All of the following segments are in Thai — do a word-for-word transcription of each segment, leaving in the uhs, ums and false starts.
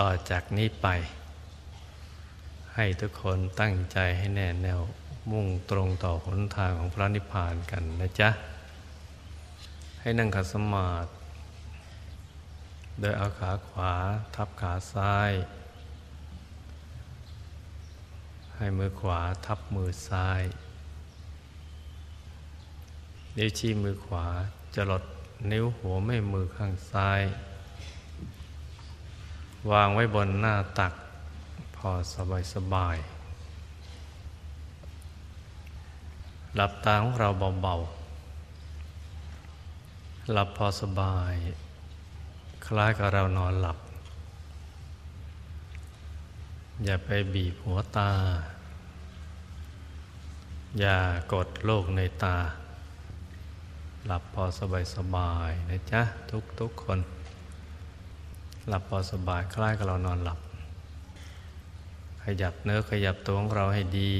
ต่อจากนี้ไปให้ทุกคนตั้งใจให้แน่แน่วมุ่งตรงต่อหนทางของพระนิพพานกันนะจ๊ะให้นั่งขัดสมาธิโดยเอาขาขวาทับขาซ้ายให้มือขวาทับมือซ้ายนิ้วชี้มือขวาจรดนิ้วหัวแม่มือข้างซ้ายวางไว้บนหน้าตักพอสบายสบายหลับตาของเราเบาๆหลับพอสบายคล้ายกับเรานอนหลับอย่าไปบีบหัวตาอย่ากดโลกในตาหลับพอสบายสบายนะจ๊ะทุกๆคนหลับพอสบายคล้ายกับเรานอนหลับขยับเนื้อขยับตัวของเราให้ดี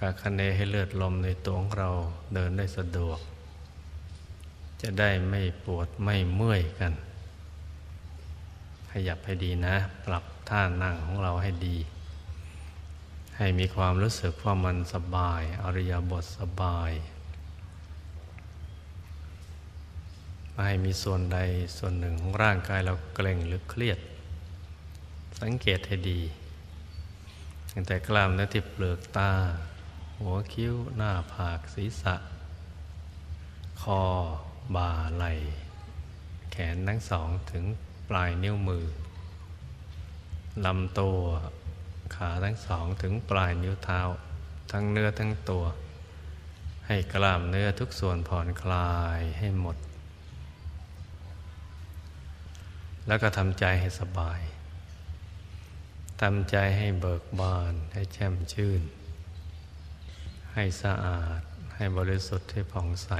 กะคะเนให้เลือดลมในตัวของเราเดินได้สะดวกจะได้ไม่ปวดไม่เมื่อยกันขยับให้ดีนะปรับท่านั่งของเราให้ดีให้มีความรู้สึกว่ามันสบายอริยบทสบายไม่ให้มีส่วนใดส่วนหนึ่งของร่างกายเราเกร็งหรือเครียดสังเกตให้ดีตั้งแต่กล้ามเนื้อที่เปลือกตาหัวคิ้วหน้าผากศีรษะคอบ่าไหล่แขนทั้งสองถึงปลายนิ้วมือลำตัวขาทั้งสองถึงปลายนิ้วเท้าทั้งเนื้อทั้งตัวให้กล้ามเนื้อทุกส่วนผ่อนคลายให้หมดแล้วก็ทำใจให้สบายทำใจให้เบิกบานให้แช่มชื่นให้สะอาดให้บริสุทธิ์ให้ผ่องใส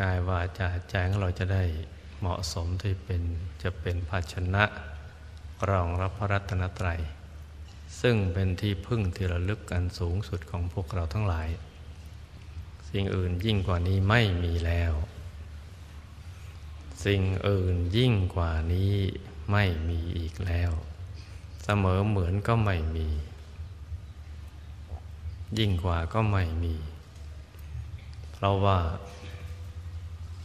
กายวาจาใจของเราจะได้เหมาะสมที่เป็นจะเป็นภาชนะรองรับพระรัตนตรัยซึ่งเป็นที่พึ่งที่ระลึกอันสูงสุดของพวกเราทั้งหลายสิ่งอื่นยิ่งกว่านี้ไม่มีแล้วสิ่งอื่นยิ่งกว่านี้ไม่มีอีกแล้วเสมอเหมือนก็ไม่มียิ่งกว่าก็ไม่มีเพราะว่า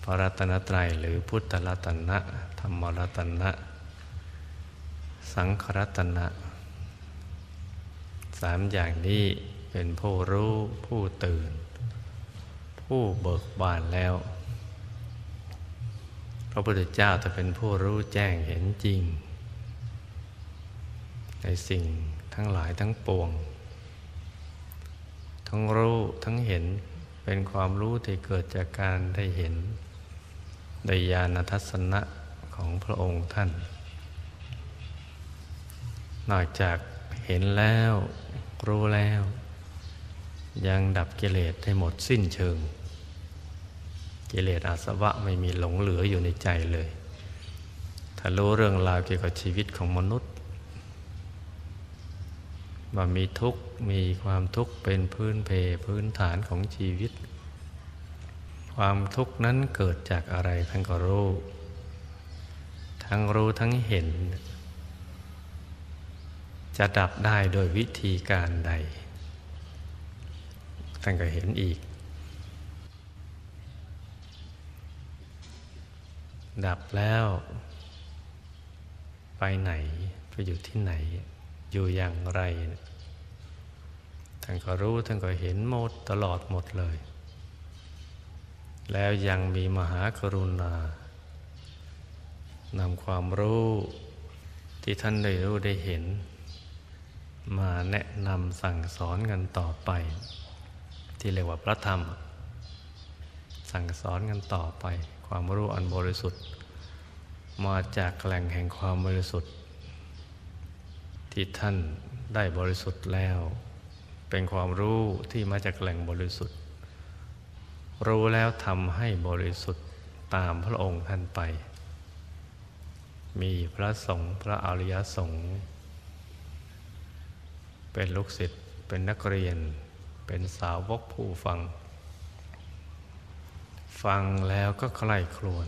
พระรัตนตรัยหรือพุทธรัตนะธรรมรัตนะสังฆรัตนะสามอย่างนี้เป็นผู้รู้ผู้ตื่นผู้เบิกบานแล้วพระพุทธเจ้าจะเป็นผู้รู้แจ้งเห็นจริงในสิ่งทั้งหลายทั้งปวงทั้งรู้ทั้งเห็นเป็นความรู้ที่เกิดจากการได้เห็นโดยญาณทัศนะของพระองค์ท่านนอกจากเห็นแล้วรู้แล้วยังดับกิเลสให้หมดสิ้นเชิงกิเลสอาสวะไม่มีหลงเหลืออยู่ในใจเลยถ้ารู้เรื่องราวเกี่ยวกับชีวิตของมนุษย์ว่ามีทุกข์มีความทุกข์เป็นพื้นเพพื้นฐานของชีวิตความทุกข์นั้นเกิดจากอะไรท่านก็รู้ทั้งรู้ทั้งเห็นจะดับได้โดยวิธีการใดท่านก็เห็นอีกดับแล้วไปไหนไปอยู่ที่ไหนอยู่อย่างไรท่านก็รู้ท่านก็เห็นหมดตลอดหมดเลยแล้วยังมีมหากรุณานำความรู้ที่ท่านได้รู้ได้เห็นมาแนะนำสั่งสอนกันต่อไปที่เรียกว่าพระธรรมสั่งสอนกันต่อไปความรู้อันบริสุทธิ์มาจากแหล่งแห่งความบริสุทธิ์ที่ท่านได้บริสุทธิ์แล้วเป็นความรู้ที่มาจากแหล่งบริสุทธิ์รู้แล้วทำให้บริสุทธิ์ตามพระองค์ท่านไปมีพระสงฆ์พระอริยสงฆ์เป็นลูกศิษย์เป็นนักเรียนเป็นสาวกผู้ฟังฟังแล้วก็ใคร่ครวญ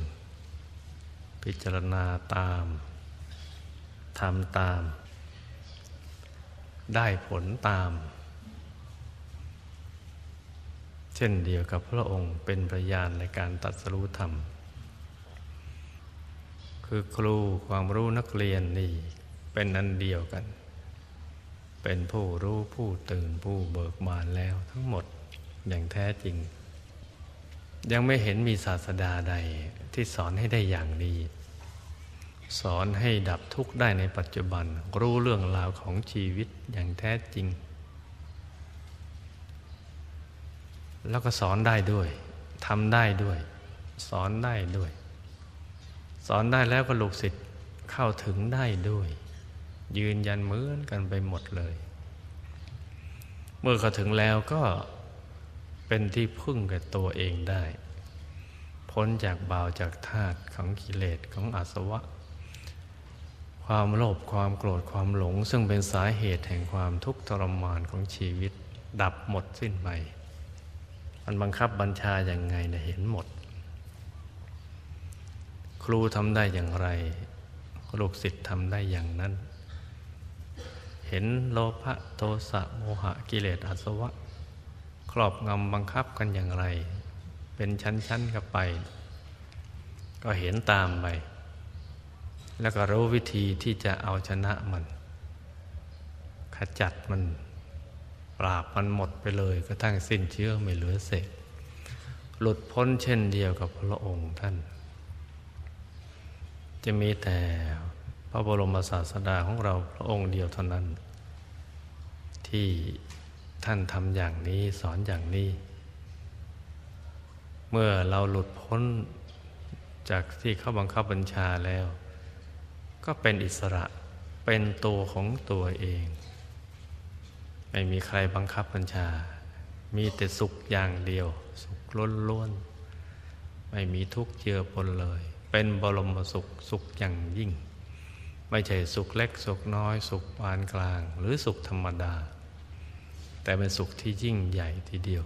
พิจารณาตามทำตามได้ผลตามเช่นเดียวกับพระองค์เป็นพยานในการตรัสรู้ธรรมคือครูความรู้นักเรียนนี่เป็นอันเดียวกันเป็นผู้รู้ผู้ตื่นผู้เบิกบานแล้วทั้งหมดอย่างแท้จริงยังไม่เห็นมีศาสดาใดที่สอนให้ได้อย่างดีสอนให้ดับทุกข์ได้ในปัจจุบันรู้เรื่องราวของชีวิตอย่างแท้จริงแล้วก็สอนได้ด้วยทำได้ด้วยสอนได้ด้วยสอนได้แล้วก็ลูกศิษย์เข้าถึงได้ด้วยยืนยันเหมือนกันไปหมดเลยเมื่อเข้าถึงแล้วก็เป็นที่พึ่งกับตัวเองได้พ้นจากบ่าวจากธาตุของกิเลสของอาสวะความโลภความโกรธความหลงซึ่งเป็นสาเหตุแห่งความทุกข์ทรมานของชีวิตดับหมดสิ้นไปมันบังคับบัญชาอย่างไงนะเห็นหมดครูทำได้อย่างไรลูกศิษย์ทำได้อย่างนั้นเห็นโลภะโทสะโมหะกิเลสอาสวะครอบงำบังคับกันอย่างไรเป็นชั้นๆกันไปก็เห็นตามไปแล้วก็รู้วิธีที่จะเอาชนะมันขจัดมันปราบมันหมดไปเลยกระทั่งสิ้นเชื้อไม่เหลือเศษหลุดพ้นเช่นเดียวกับพระองค์ท่านจะมีแต่พระบรมศาสดาของเราพระองค์เดียวเท่านั้นที่ท่านทำอย่างนี้สอนอย่างนี้เมื่อเราหลุดพ้นจากที่เขาบังคับบัญชาแล้วก็เป็นอิสระเป็นตัวของตัวเองไม่มีใครบังคับบัญชามีแต่สุขอย่างเดียวสุขล้วนๆไม่มีทุกข์เจือปนเลยเป็นบรมสุขสุขอย่างยิ่งไม่ใช่สุขเล็กสุขน้อยสุขปานกลางหรือสุขธรรมดาแต่เป็นสุขที่ยิ่งใหญ่ทีเดียว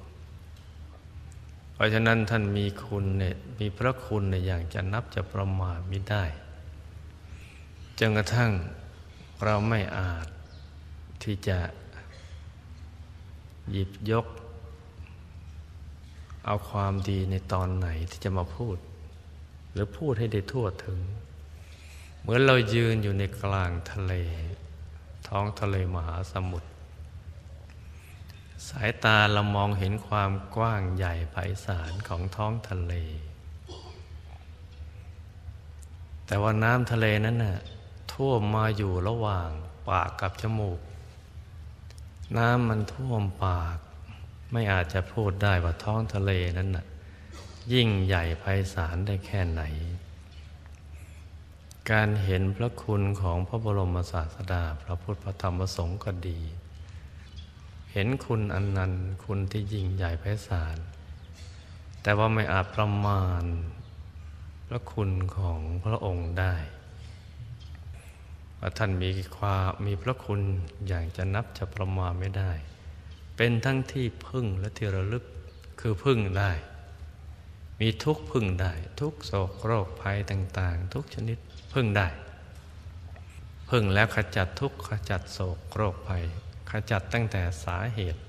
เพราะฉะนั้นท่านมีคุณเนี่ยมีพระคุณเนี่ยอย่างจะนับจะประมาทไม่ได้จนกระทั่งเราไม่อาจที่จะหยิบยกเอาความดีในตอนไหนที่จะมาพูดหรือพูดให้ได้ทั่วถึงเหมือนเรายืนอยู่ในกลางทะเลท้องทะเลมหาสมุทรสายตาเรามองเห็นความกว้างใหญ่ไพศาลของท้องทะเลแต่ว่าน้ำทะเลนั้นน่ะท่วมมาอยู่ระหว่างปากกับจมูกน้ำมันท่วมปากไม่อาจจะพูดได้ว่าท้องทะเลนั้นน่ะยิ่งใหญ่ไพศาลได้แค่ไหนการเห็นพระคุณของพระบรมศาสดาพระพุทธพระธรรมพระสงฆ์ก็ดีเห็นคุณอนันต์คุณที่ยิ่งใหญ่ไพศาลแต่ว่าไม่อาจประมาณพระคุณของพระองค์ได้ว่าท่านมีความมีพระคุณอย่างจะนับจะประมาณไม่ได้เป็นทั้งที่พึ่งและที่ระลึกคือพึ่งได้มีทุกพึ่งได้ทุกโศกโรคภัยต่างๆทุกชนิดพึ่งได้พึ่งแล้วขจัดทุกขจัดโศกโรคภัยขจัดตั้งแต่สาเหตุ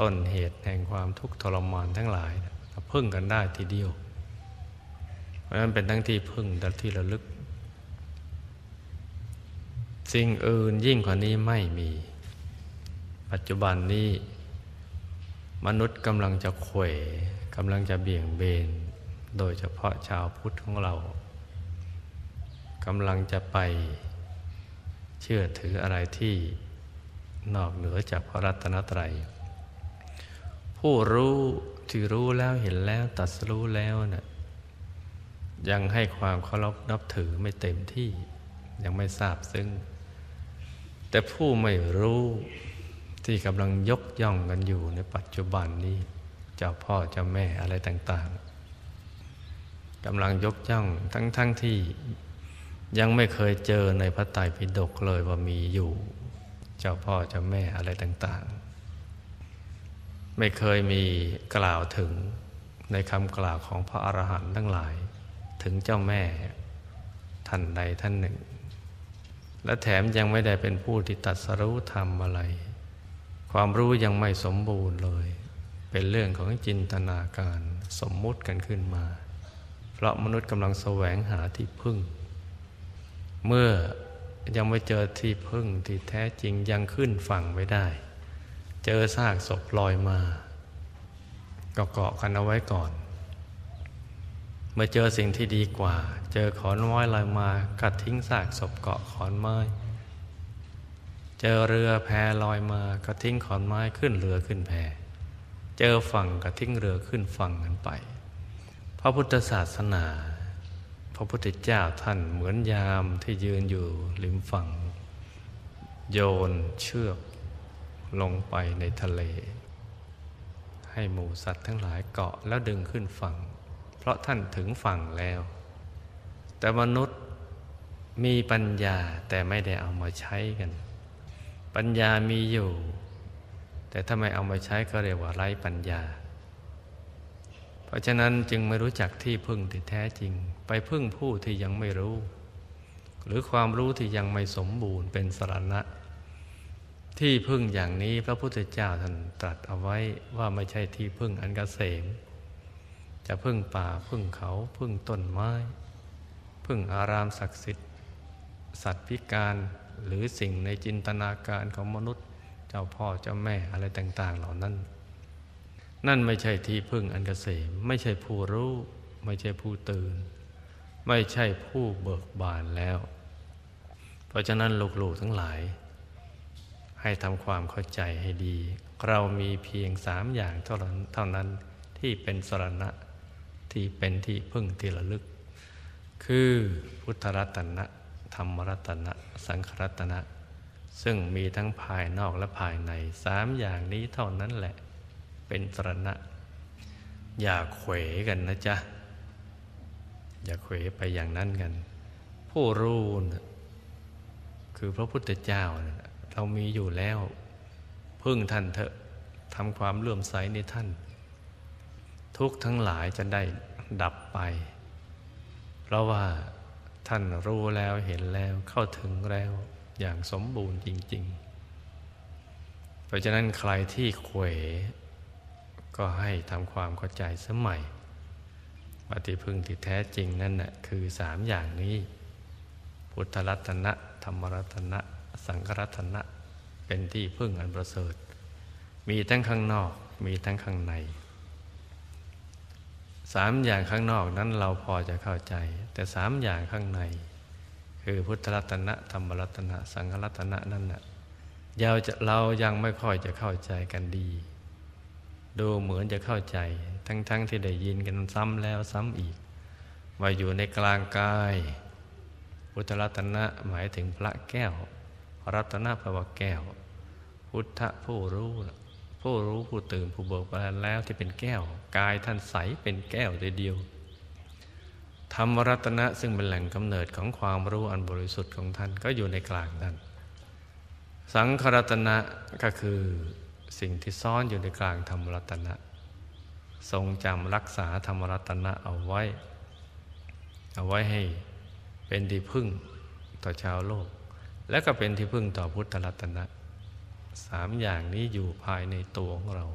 ต้นเหตุแห่งความทุกข์ทรมานทั้งหลายพึ่งกันได้ทีเดียวเพราะนั้นเป็นทั้งที่พึ่งและที่ระลึกสิ่งอื่นยิ่งกว่านี้ไม่มีปัจจุบันนี้มนุษย์กำลังจะเขวกำลังจะเบี่ยงเบนโดยเฉพาะชาวพุทธของเรากำลังจะไปเชื่อถืออะไรที่นอกเหนือจากพระรัตนตรัยผู้รู้ที่รู้แล้วเห็นแล้วตรัสรู้แล้วน่ะยังให้ความเคารพนับถือไม่เต็มที่ยังไม่ทราบซึ้งแต่ผู้ไม่รู้ที่กำลังยกย่องกันอยู่ในปัจจุบันนี้เจ้าพ่อเจ้าแม่อะไรต่างๆกำลังยกย่องทั้งๆที่ยังไม่เคยเจอในพระไตรปิฎกเลยว่ามีอยู่เจ้าพ่อเจ้าแม่อะไรต่างๆไม่เคยมีกล่าวถึงในคำกล่าวของพระอรหันต์ทั้งหลายถึงเจ้าแม่ ท่านใดท่านหนึ่งและแถมยังไม่ได้เป็นผู้ที่ตรัสรู้ธรรมอะไรความรู้ยังไม่สมบูรณ์เลยเป็นเรื่องของจินตนาการสมมุติกันขึ้นมาเพราะมนุษย์กำลังแสวงหาที่พึ่งเมื่อยังไม่เจอที่พึ่งที่แท้จริงยังขึ้นฝั่งไม่ได้เจอซากศพลอยมาก็เกาะกันเอาไว้ก่อนเมื่อเจอสิ่งที่ดีกว่าเจอขอนไม้ลอยมากัดทิ้งซากศพเกาะขอนไม้เจอเรือแพลอยมาก็ทิ้งขอนไม้ขึ้นเรือขึ้นแพเจอฝั่งก็ทิ้งเรือขึ้นฝั่งกันไปพระพุทธศาสนาพระพุทธเจ้าท่านเหมือนยามที่ยืนอยู่ริมฝั่งโยนเชือกลงไปในทะเลให้หมู่สัตว์ทั้งหลายเกาะแล้วดึงขึ้นฝั่งเพราะท่านถึงฝั่งแล้วแต่มนุษย์มีปัญญาแต่ไม่ได้เอามาใช้กันปัญญามีอยู่แต่ถ้าไม่เอามาใช้ก็เรียกว่าไร้ปัญญาเพราะฉะนั้นจึงไม่รู้จักที่พึ่งที่แท้จริงไปพึ่งผู้ที่ยังไม่รู้หรือความรู้ที่ยังไม่สมบูรณ์เป็นสรณะที่พึ่งอย่างนี้พระพุทธเจ้าท่านตรัสเอาไว้ว่าไม่ใช่ที่พึ่งอันเกษมจะพึ่งป่าพึ่งเขาพึ่งต้นไม้พึ่งอารามศักดิ์สิทธิ์สัตว์พิการหรือสิ่งในจินตนาการของมนุษย์เจ้าพ่อเจ้าแม่อะไรต่างๆเหล่านั้นนั่นไม่ใช่ที่พึ่งอันเกษมไม่ใช่ผู้รู้ไม่ใช่ผู้ตื่นไม่ใช่ผู้เบิกบานแล้วเพราะฉะนั้นลูกๆทั้งหลายให้ทำความเข้าใจให้ดีเรามีเพียงสามอย่างเท่านั้นเท่านั้นที่เป็นสรณะที่เป็นที่พึ่งที่ระลึกคือพุทธรัตนะธรรมรัตนะสังฆรัตนะซึ่งมีทั้งภายนอกและภายในสามอย่างนี้เท่านั้นแหละเป็นสรณะอย่าเขวกันนะจ๊ะอย่าเขวไปอย่างนั้นกันผู้รู้นะคือพระพุทธเจ้านะเรามีอยู่แล้วพึ่งท่านเถอะทำความเลื่อมใสในท่านทุกทั้งหลายจะได้ดับไปเพราะว่าท่านรู้แล้วเห็นแล้วเข้าถึงแล้วอย่างสมบูรณ์จริงๆเพราะฉะนั้นใครที่เขวก็ให้ทำความเข้าใจสมัยว่าที่พึ่งที่แท้จริงนั่นน่ะคือสามอย่างนี้พุทธรัตนะธรรมรัตนะสังฆรัตนะเป็นที่พึ่งอันประเสริฐมีทั้งข้างนอกมีทั้งข้างในสามอย่างข้างนอกนั้นเราพอจะเข้าใจแต่สามอย่างข้างในคือพุทธรัตนะธรรมรัตนะสังฆรัตนะนั่นน่ะเราจะเรายังไม่ค่อยจะเข้าใจกันดีดูเหมือนจะเข้าใจทั้งๆ ท, ที่ได้ยินกันซ้ำแล้วซ้ำอีกว่าอยู่ในกลางกายพุทธรัตนะหมายถึงพระแก้วรัตนะแปลว่าแก้วพุทธะผู้รู้ผู้รู้ผู้ตื่นผู้เบิกบานแล้วที่เป็นแก้วกายท่านใสเป็นแก้วเดียวธรรมรัตนะซึ่งเป็นแหล่งกำเนิดของความรู้อันบริสุทธิ์ของท่านก็อยู่ในกลางท่านสังฆรัตนะก็คือสิ่งที่ซ่อนอยู่ในกลางธรรมรัตนะทรงจำรักษาธรรมรัตนะเอาไว้เอาไว้ให้เป็นที่พึ่งต่อชาวโลกและก็เป็นที่พึ่งต่อพุทธรัตนะสามอย่างนี้อยู่ภายในตัวของเรา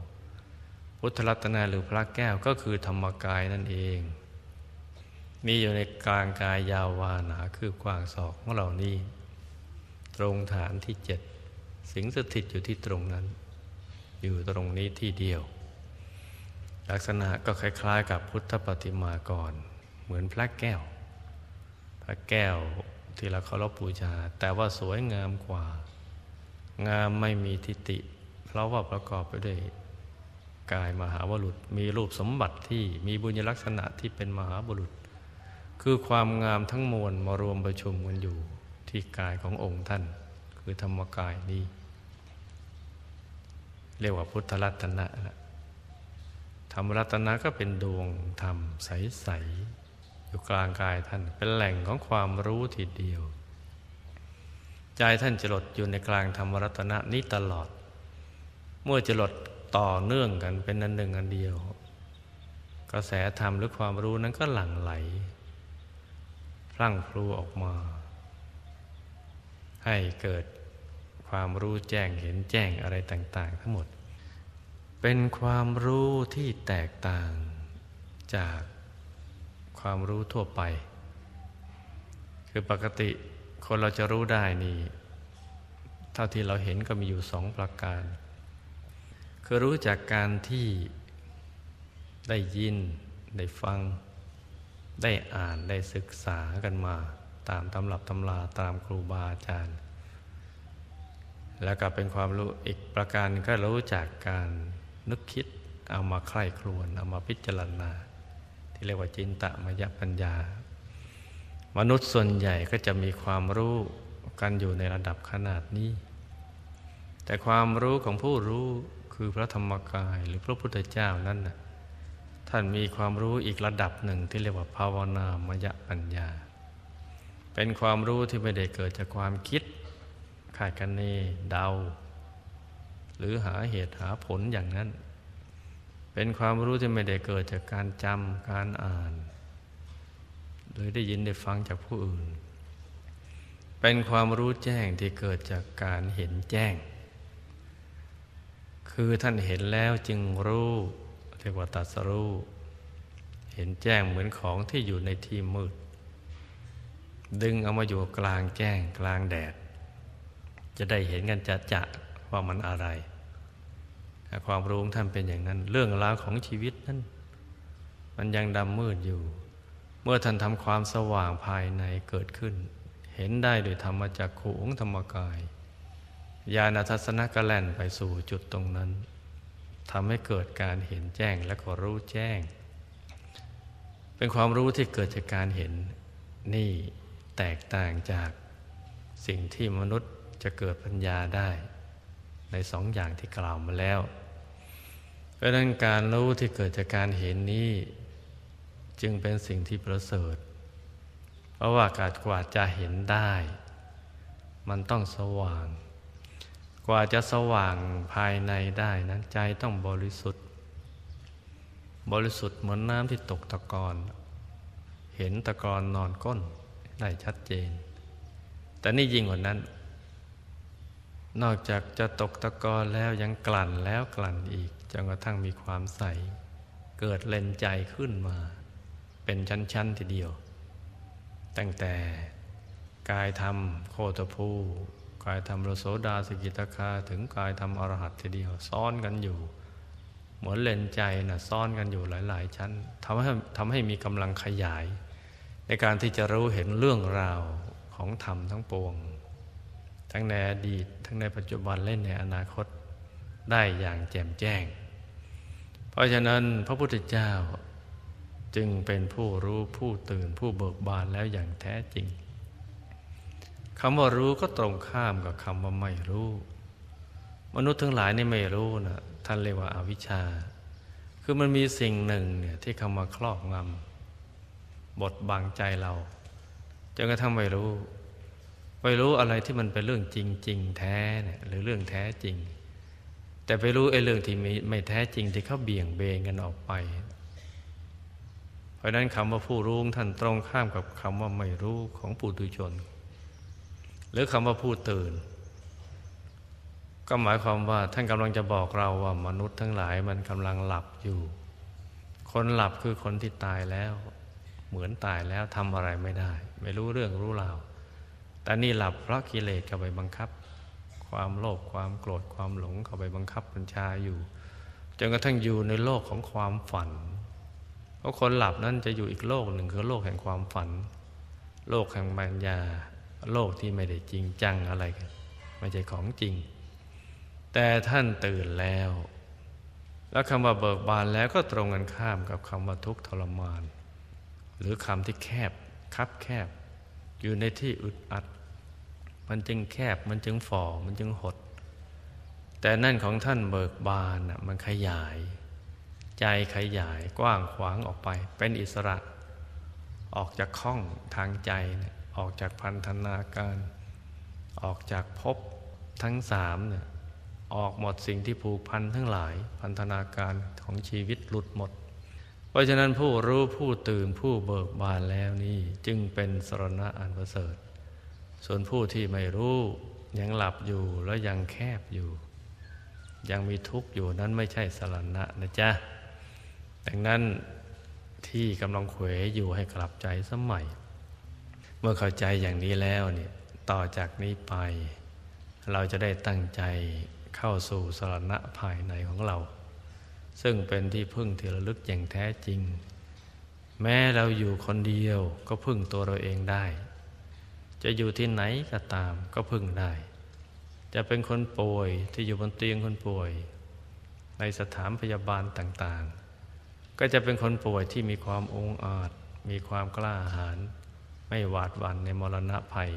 พุทธรัตนะหรือพระแก้วก็คือธรรมกายนั่นเองมีอยู่ในกลางกายยาววาหนาคืบกว้างศอกของเรานี้ตรงฐานที่เจ็ดสิงสถิตอยู่ที่ตรงนั้นอยู่ตรงนี้ที่เดียวลักษณะก็คล้ายๆกับพุทธปฏิมากรเหมือนพระแก้วพระแก้วที่เราเคารพบูชาแต่ว่าสวยงามกว่างามไม่มีทิฏฐิเพราะว่าประกอบไปด้วยกายมหาบุรุษมีรูปสมบัติที่มีบุญลักษณะที่เป็นมหาบุรุษคือความงามทั้งมวลมารวมประชุมกันอยู่ที่กายขององค์ท่านคือธรรมกายนี้เรียกว่าพุทธรัตนะธรรมรัตนะก็เป็นดวงธรรมใสๆอยู่กลางกายท่านเป็นแหล่งของความรู้ทีเดียวใจท่านจรดอยู่ในกลางธรรมรัตนะนี้ตลอดเมื่อจรดต่อเนื่องกันเป็นอันหนึ่งอันเดียวกระแสธรรมหรือความรู้นั้นก็หลั่งไหลพ ลั่งพลูออกมาให้เกิดความรู้แจ้งเห็นแจ้งอะไรต่างๆทั้งหมดเป็นความรู้ที่แตกต่างจากความรู้ทั่วไปคือปกติคนเราจะรู้ได้นี่เท่าที่เราเห็นก็มีอยู่สองประการคือรู้จากการที่ได้ยินได้ฟังได้อ่านได้ศึกษากันมาตามตำรับตำราตามครูบาอาจารย์แล้วก็เป็นความรู้อีกประการก็รู้จากการนึกคิดเอามาใคร่ครวญเอามาพิจารณาที่เรียกว่าจินตมยปัญญามนุษย์ส่วนใหญ่ก็จะมีความรู้กันอยู่ในระดับขนาดนี้แต่ความรู้ของผู้รู้คือพระธรรมกายหรือพระพุทธเจ้านั้นน่ะท่านมีความรู้อีกระดับหนึ่งที่เรียกว่าภาวนามยปัญญาเป็นความรู้ที่ไม่ได้เกิดจากความคิดคาดคะเนเดาหรือหาเหตุหาผลอย่างนั้นเป็นความรู้ที่ไม่ได้เกิดจากการจำการอ่านหรือได้ยินได้ฟังจากผู้อื่นเป็นความรู้แจ้งที่เกิดจากการเห็นแจ้งคือท่านเห็นแล้วจึงรู้เรียกว่าตรัสรู้เห็นแจ้งเหมือนของที่อยู่ในที่มืดดึงเอามาอยู่กลางแจ้งกลางแดดจะได้เห็นกันจะจะว่ามันอะไรความรู้ท่านเป็นอย่างนั้นเรื่องราวของชีวิตนั้นมันยังดำมืดอยู่เมื่อท่านทำความสว่างภายในเกิดขึ้นเห็นได้โดยธรรมจักขุของธรรมกายญาณทัศนะก็แล่นไปสู่จุดตรงนั้นทำให้เกิดการเห็นแจ้งและก็รู้แจ้งเป็นความรู้ที่เกิดจากการเห็นนี่แตกต่างจากสิ่งที่มนุษย์จะเกิดปัญญาได้ในสองอย่างที่กล่าวมาแล้วเพราะนั้นการรู้ที่เกิดจากการเห็นนี้จึงเป็นสิ่งที่ประเสริฐเพราะว่าการกว่าจะเห็นได้มันต้องสว่างกว่าจะสว่างภายในได้นั้นใจต้องบริสุทธิ์บริสุทธิ์เหมือนน้ำที่ตกตะกอนเห็นตะกอนนอนก้นได้ชัดเจนแต่นี่ยิ่งกว่านั้นนอกจากจะตกตะกอนแล้วยังกลั่นแล้วกลั่นอีกจนกระทั่งมีความใสเกิดเลนใจขึ้นมาเป็นชั้นๆทีเดียวตั้งแต่กายธรรมโคตภูกายธรรมโสดาสกิทาคาถึงกายธรรมอรหัตทีเดียวซ้อนกันอยู่เหมือนเลนใจนะซ้อนกันอยู่หลายๆชั้นทำให้ทำให้มีกำลังขยายในการที่จะรู้เห็นเรื่องราวของธรรมทั้งปวงทั้งในอดีตทั้งในปัจจุบันและในอนาคตได้อย่างแจ่มแจ้งเพราะฉะนั้นพระพุทธเจ้าจึงเป็นผู้รู้ผู้ตื่นผู้เบิกบานแล้วอย่างแท้จริงคำว่ารู้ก็ตรงข้ามกับคำว่าไม่รู้มนุษย์ทั้งหลายนี่ไม่รู้นะท่านเรียกว่าอวิชชาคือมันมีสิ่งหนึ่งเนี่ยที่เข้ามาครอบงำบดบังใจเราจนกระทั่งไม่รู้ไม่รู้อะไรที่มันเป็นเรื่องจริงๆแท้เนี่ยหรือเรื่องแท้จริงแต่ไปรู้ไอ้เรื่องที่ไม่แท้จริงที่เขาเบี่ยงเบนกันออกไปเพราะนั้นคำว่าผู้รู้ท่านตรงข้ามกับคำว่าไม่รู้ของปุถุชนหรือคำว่าผู้ตื่นก็หมายความว่าท่านกำลังจะบอกเราว่ามนุษย์ทั้งหลายมันกำลังหลับอยู่คนหลับคือคนที่ตายแล้วเหมือนตายแล้วทำอะไรไม่ได้ไม่รู้เรื่องรู้ราวแต่นี่หลับเพราะกิเลสเข้าไปบังคับความโลภความโกรธความหลงเข้าไปบังคับบัญชาอยู่จนกระทั่งอยู่ในโลกของความฝันเพราะคนหลับนั้นจะอยู่อีกโลกหนึ่งคือโลกแห่งความฝันโลกแห่งปัญญาโลกที่ไม่ได้จริงจังอะไรกันไม่ใช่ของจริงแต่ท่านตื่นแล้วแล้วคำว่าเบิกบานแล้วก็ตรงกันข้ามกับคำว่าทุกข์ทรมานหรือคำที่แคบคับแคบอยู่ในที่อึดอัดมันจึงแคบมันจึงฝ่อมันจึงหดแต่นั่นของท่านเบิกบานน่ะมันขยายใจขยายกว้างขวางออกไปเป็นอิสระออกจากข้องทางใจเนี่ยออกจากพันธนาการออกจากภพทั้งสามเนี่ยออกหมดสิ่งที่ผูกพันทั้งหลายพันธนาการของชีวิตหลุดหมด เพราะฉะนั้นผู้รู้ผู้ตื่นผู้เบิกบานแล้วนี่จึงเป็นสรณะอันประเสริฐส่วนผู้ที่ไม่รู้ยังหลับอยู่แล้วยังแคบอยู่ยังมีทุกข์อยู่นั้นไม่ใช่สรณะนะจ๊ะดังนั้นที่กำลังเขวอยู่ให้กลับใจสมัยเมื่อเข้าใจอย่างนี้แล้วเนี่ยต่อจากนี้ไปเราจะได้ตั้งใจเข้าสู่สรณะภายในของเราซึ่งเป็นที่พึ่งที่ระลึกอย่างแท้จริงแม้เราอยู่คนเดียวก็พึ่งตัวเราเองได้จะอยู่ที่ไหนก็ตามก็พึ่งได้จะเป็นคนป่วยที่อยู่บนเตียงคนป่วยในสถานพยาบาลต่างๆก็จะเป็นคนป่วยที่มีความองอาจมีความกล้าหาญไม่หวาดหวั่นในมรณะภัย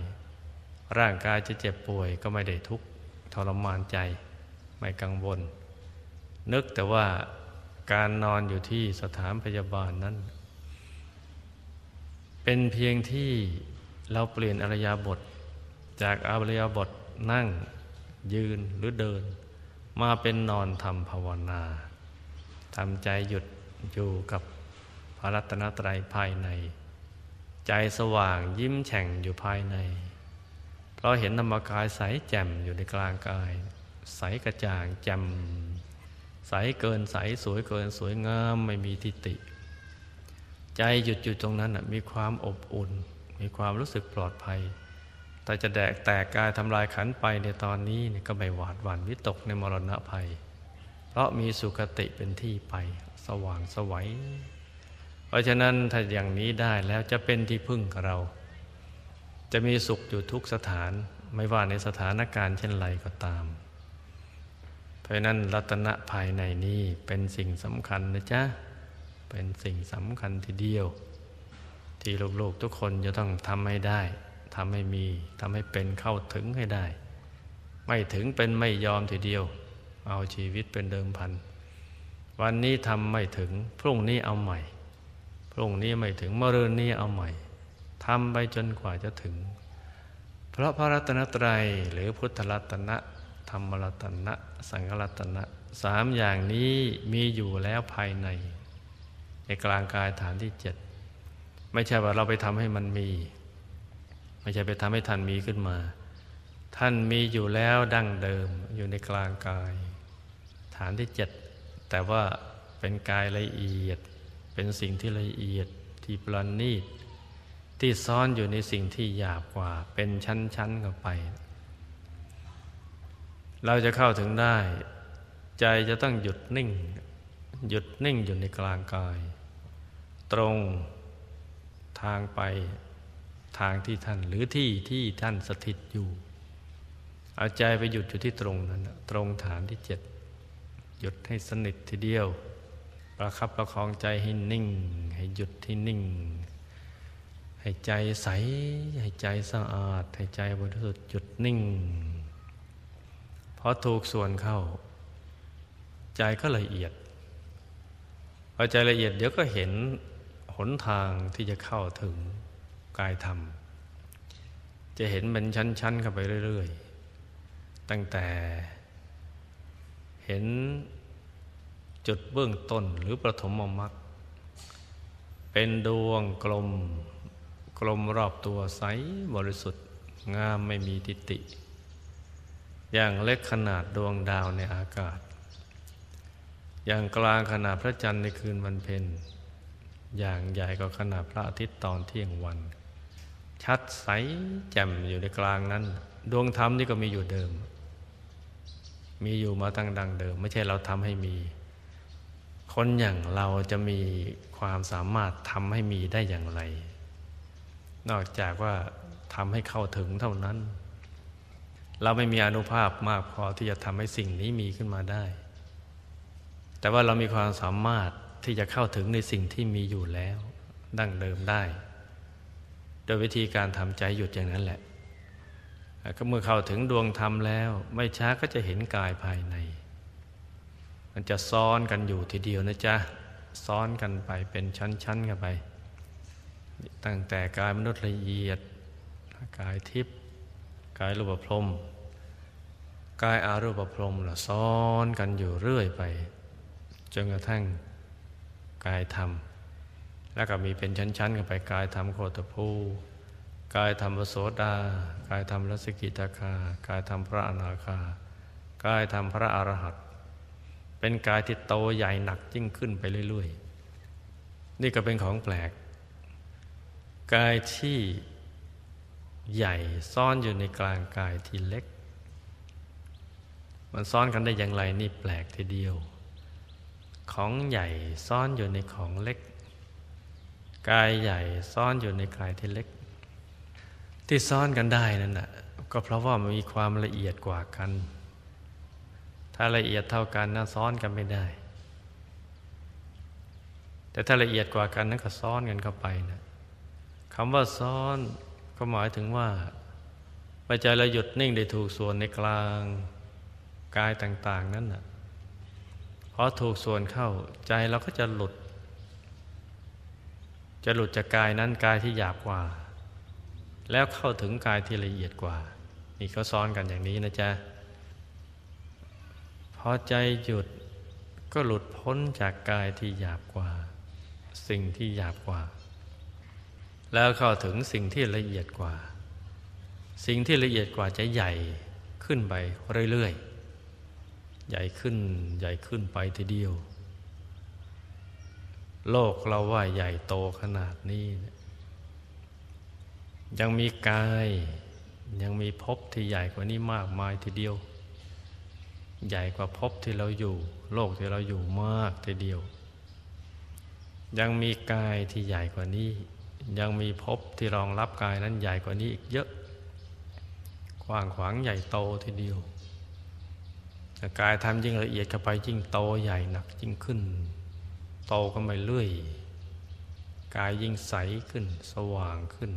ร่างกายจะเจ็บป่วยก็ไม่ได้ทุกข์ทรมานใจไม่กังวลนึกแต่ว่าการนอนอยู่ที่สถานพยาบาลนั้นเป็นเพียงที่เราเปลี่ยนอิริยาบถจากอิริยาบถนั่งยืนหรือเดินมาเป็นนอนทำภาวนาทำใจหยุดอยู่กับพระรัตนตรัยภายในใจสว่างยิ้มแฉ่งอยู่ภายในเพราะเห็นธรรมกายใสแจ่มอยู่ในกลางกายใสกระจ่างแจ่มใสเกินใสสวยเกินสวยงามไม่มีทิฏฐิใจหยุดอยู่ตรงนั้นนะมีความอบอุ่นมีความรู้สึกปลอดภัยแต่จะแดกแตกกายทำลายขันไปในตอนนี้ก็ไม่หวาดหวั่นวิตกในมรณะภัยเพราะมีสุคติเป็นที่ไปสว่างสวยเพราะฉะนั้นถ้าอย่างนี้ได้แล้วจะเป็นที่พึ่งของเราจะมีสุขอยู่ทุกสถานไม่ว่าในสถานการณ์เช่นไรก็ตามเพราะนั้นรัตนะภายในนี้เป็นสิ่งสำคัญนะจ๊ะเป็นสิ่งสำคัญทีเดียวที่ลูกๆทุกคนจะต้องทำให้ได้ทำให้มีทำให้เป็นเข้าถึงให้ได้ไม่ถึงเป็นไม่ยอมทีเดียวเอาชีวิตเป็นเดิมพันวันนี้ทำไม่ถึงพรุ่งนี้เอาใหม่พรุ่งนี้ไม่ถึงมะรืนนี้เอาใหม่ทำไปจนกว่าจะถึงเพราะพระรัตนตรัยหรือพุทธรัตนะธรรมรัตนะสังฆรัตนะสามอย่างนี้มีอยู่แล้วภายในในกลางกายฐานที่เจ็ดไม่ใช่ว่าเราไปทำให้มันมีไม่ใช่ไปทำให้ท่านมีขึ้นมาท่านมีอยู่แล้วดั้งเดิมอยู่ในกลางกายฐานที่เจ็ดแต่ว่าเป็นกายละเอียดเป็นสิ่งที่ละเอียดที่ประณีตที่ซ่อนอยู่ในสิ่งที่หยาบกว่าเป็นชั้นๆกันไปเราจะเข้าถึงได้ใจจะต้องหยุดนิ่งหยุดนิ่งอยู่ในกลางกายตรงทางไปทางที่ท่านหรือที่ที่ท่านสถิตอยู่เอาใจไปหยุดอยู่ที่ตรงนั้นตรงฐานที่เจ็ดหยุดให้สนิททีเดียวประคับประคองใจให้นิ่งให้หยุดที่นิ่งให้ใจใสให้ใจสะอาดให้ใจบริสุทธิ์หยุดนิ่งพอถูกส่วนเข้าใจก็ละเอียดพอใจละเอียดเดี๋ยวก็เห็นหนทางที่จะเข้าถึงกายธรรมจะเห็นเป็นชั้นๆเข้าไปเรื่อยๆตั้งแต่เห็นจุดเบื้องต้นหรือปฐมมรรคเป็นดวงกลมกลมรอบตัวใสบริสุทธิ์งามไม่มีทิฏฐิอย่างเล็กขนาดดวงดาวในอากาศอย่างกลางขนาดพระจันทร์ในคืนวันเพ็ญอย่างใหญ่ก็ขนาดพระอาทิตย์ตอนเที่ยงวันชัดใสแจ่มอยู่ในกลางนั้นดวงธรรมนี่ก็มีอยู่เดิมมีอยู่มาตั้งดังเดิมไม่ใช่เราทำให้มีคนอย่างเราจะมีความสามารถทำให้มีได้อย่างไรนอกจากว่าทำให้เข้าถึงเท่านั้นเราไม่มีอานุภาพมากพอที่จะทำให้สิ่งนี้มีขึ้นมาได้แต่ว่าเรามีความสามารถที่จะเข้าถึงในสิ่งที่มีอยู่แล้วดั้งเดิมได้โดยวิธีการทำใจหยุดอย่างนั้นแหละก็เมื่อเข้าถึงดวงธรรมแล้วไม่ช้าก็จะเห็นกายภายในมันจะซ้อนกันอยู่ทีเดียวนะจ๊ะซ้อนกันไปเป็นชั้นๆกันไปตั้งแต่กายมนุษย์ละเอียดกายทิพย์กายรูปพรหมกายอารูปพรหมล่ะซ้อนกันอยู่เรื่อยไปจนกระทั่ง กายธรรมแล้วก็มีเป็นชั้นๆกันไปกายธรรมโคตภูกายธรรมโสดากายธรรมสกิทาคากายธรรมพระอนาคากายธรรมพระอรหันต์เป็นกายที่โตใหญ่หนักยิ่งขึ้นไปเรื่อยๆนี่ก็เป็นของแปลกกายที่ใหญ่ซ่อนอยู่ในกลางกายที่เล็กมันซ่อนกันได้อย่างไรนี่แปลกทีเดียวของใหญ่ซ่อนอยู่ในของเล็กกายใหญ่ซ่อนอยู่ในกายที่เล็กที่ซ่อนกันได้นั่นน่ะก็เพราะว่ามันมีความละเอียดกว่ากันถ้าละเอียดเท่ากันน่ะซ่อนกันไม่ได้แต่ถ้าละเอียดกว่ากันนั้นก็ซ่อนกันเข้าไปนะคำว่าซ่อนก็หมายถึงว่าปัจจัยเราหยุดนิ่งได้ถูกส่วนในกลางกายต่างๆนั้นน่ะพอถูกส่วนเข้าใจเราก็จะหลุดจะหลุดจากกายนั้นกายที่หยาบกว่าแล้วเข้าถึงกายที่ละเอียดกว่านี่เขาซ้อนกันอย่างนี้นะจ๊ะพอใจหยุดก็หลุดพ้นจากกายที่หยาบกว่าสิ่งที่หยาบกว่าแล้วเข้าถึงสิ่งที่ละเอียดกว่าสิ่งที่ละเอียดกว่าจะใหญ่ขึ้นไปเรื่อยๆใหญ่ขึ้นใหญ่ขึ้นไปทีเดียวโลกเราว่าใหญ่โตขนาดนี้ยังมีกายยังมีภพที่ใหญ่กว่านี้มากมายทีเดียวใหญ่กว่าภพที่เราอยู่โลกที่เราอยู่มากทีเดียวยังมีกายที่ใหญ่กว่านี้ยังมีภพที่รองรับกายนั้นใหญ่กว่านี้อีกเยอะกว้างขวางใหญ่โตทีเดียวแต่กายทำยิ่งละเอียดเข้าไปยิ่งโตใหญ่หนักยิ่งขึ้นโตก็ไม่เลื่อยกายยิ่งใสขึ้นสว่างขึ้น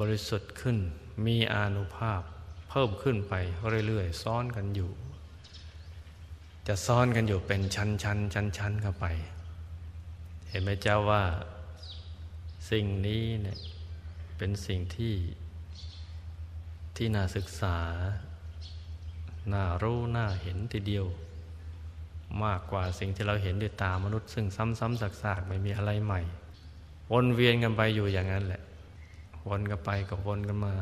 บริสุทธิ์ขึ้นมีอานุภาพเพิ่มขึ้นไปเรื่อยๆซ้อนกันอยู่จะซ้อนกันอยู่เป็นชั้นๆชั้นๆเข้าไปเห็นไหมเจ้าว่าสิ่งนี้เนี่ยเป็นสิ่งที่ที่น่าศึกษาน่ารู้น่าเห็นทีเดียวมากกว่าสิ่งที่เราเห็นด้วยตามนุษย์ซึ่งซ้ำๆซากๆไม่มีอะไรใหม่วนเวียนกันไปอยู่อย่างนั้นแหละวนกันไปกับวนกันมา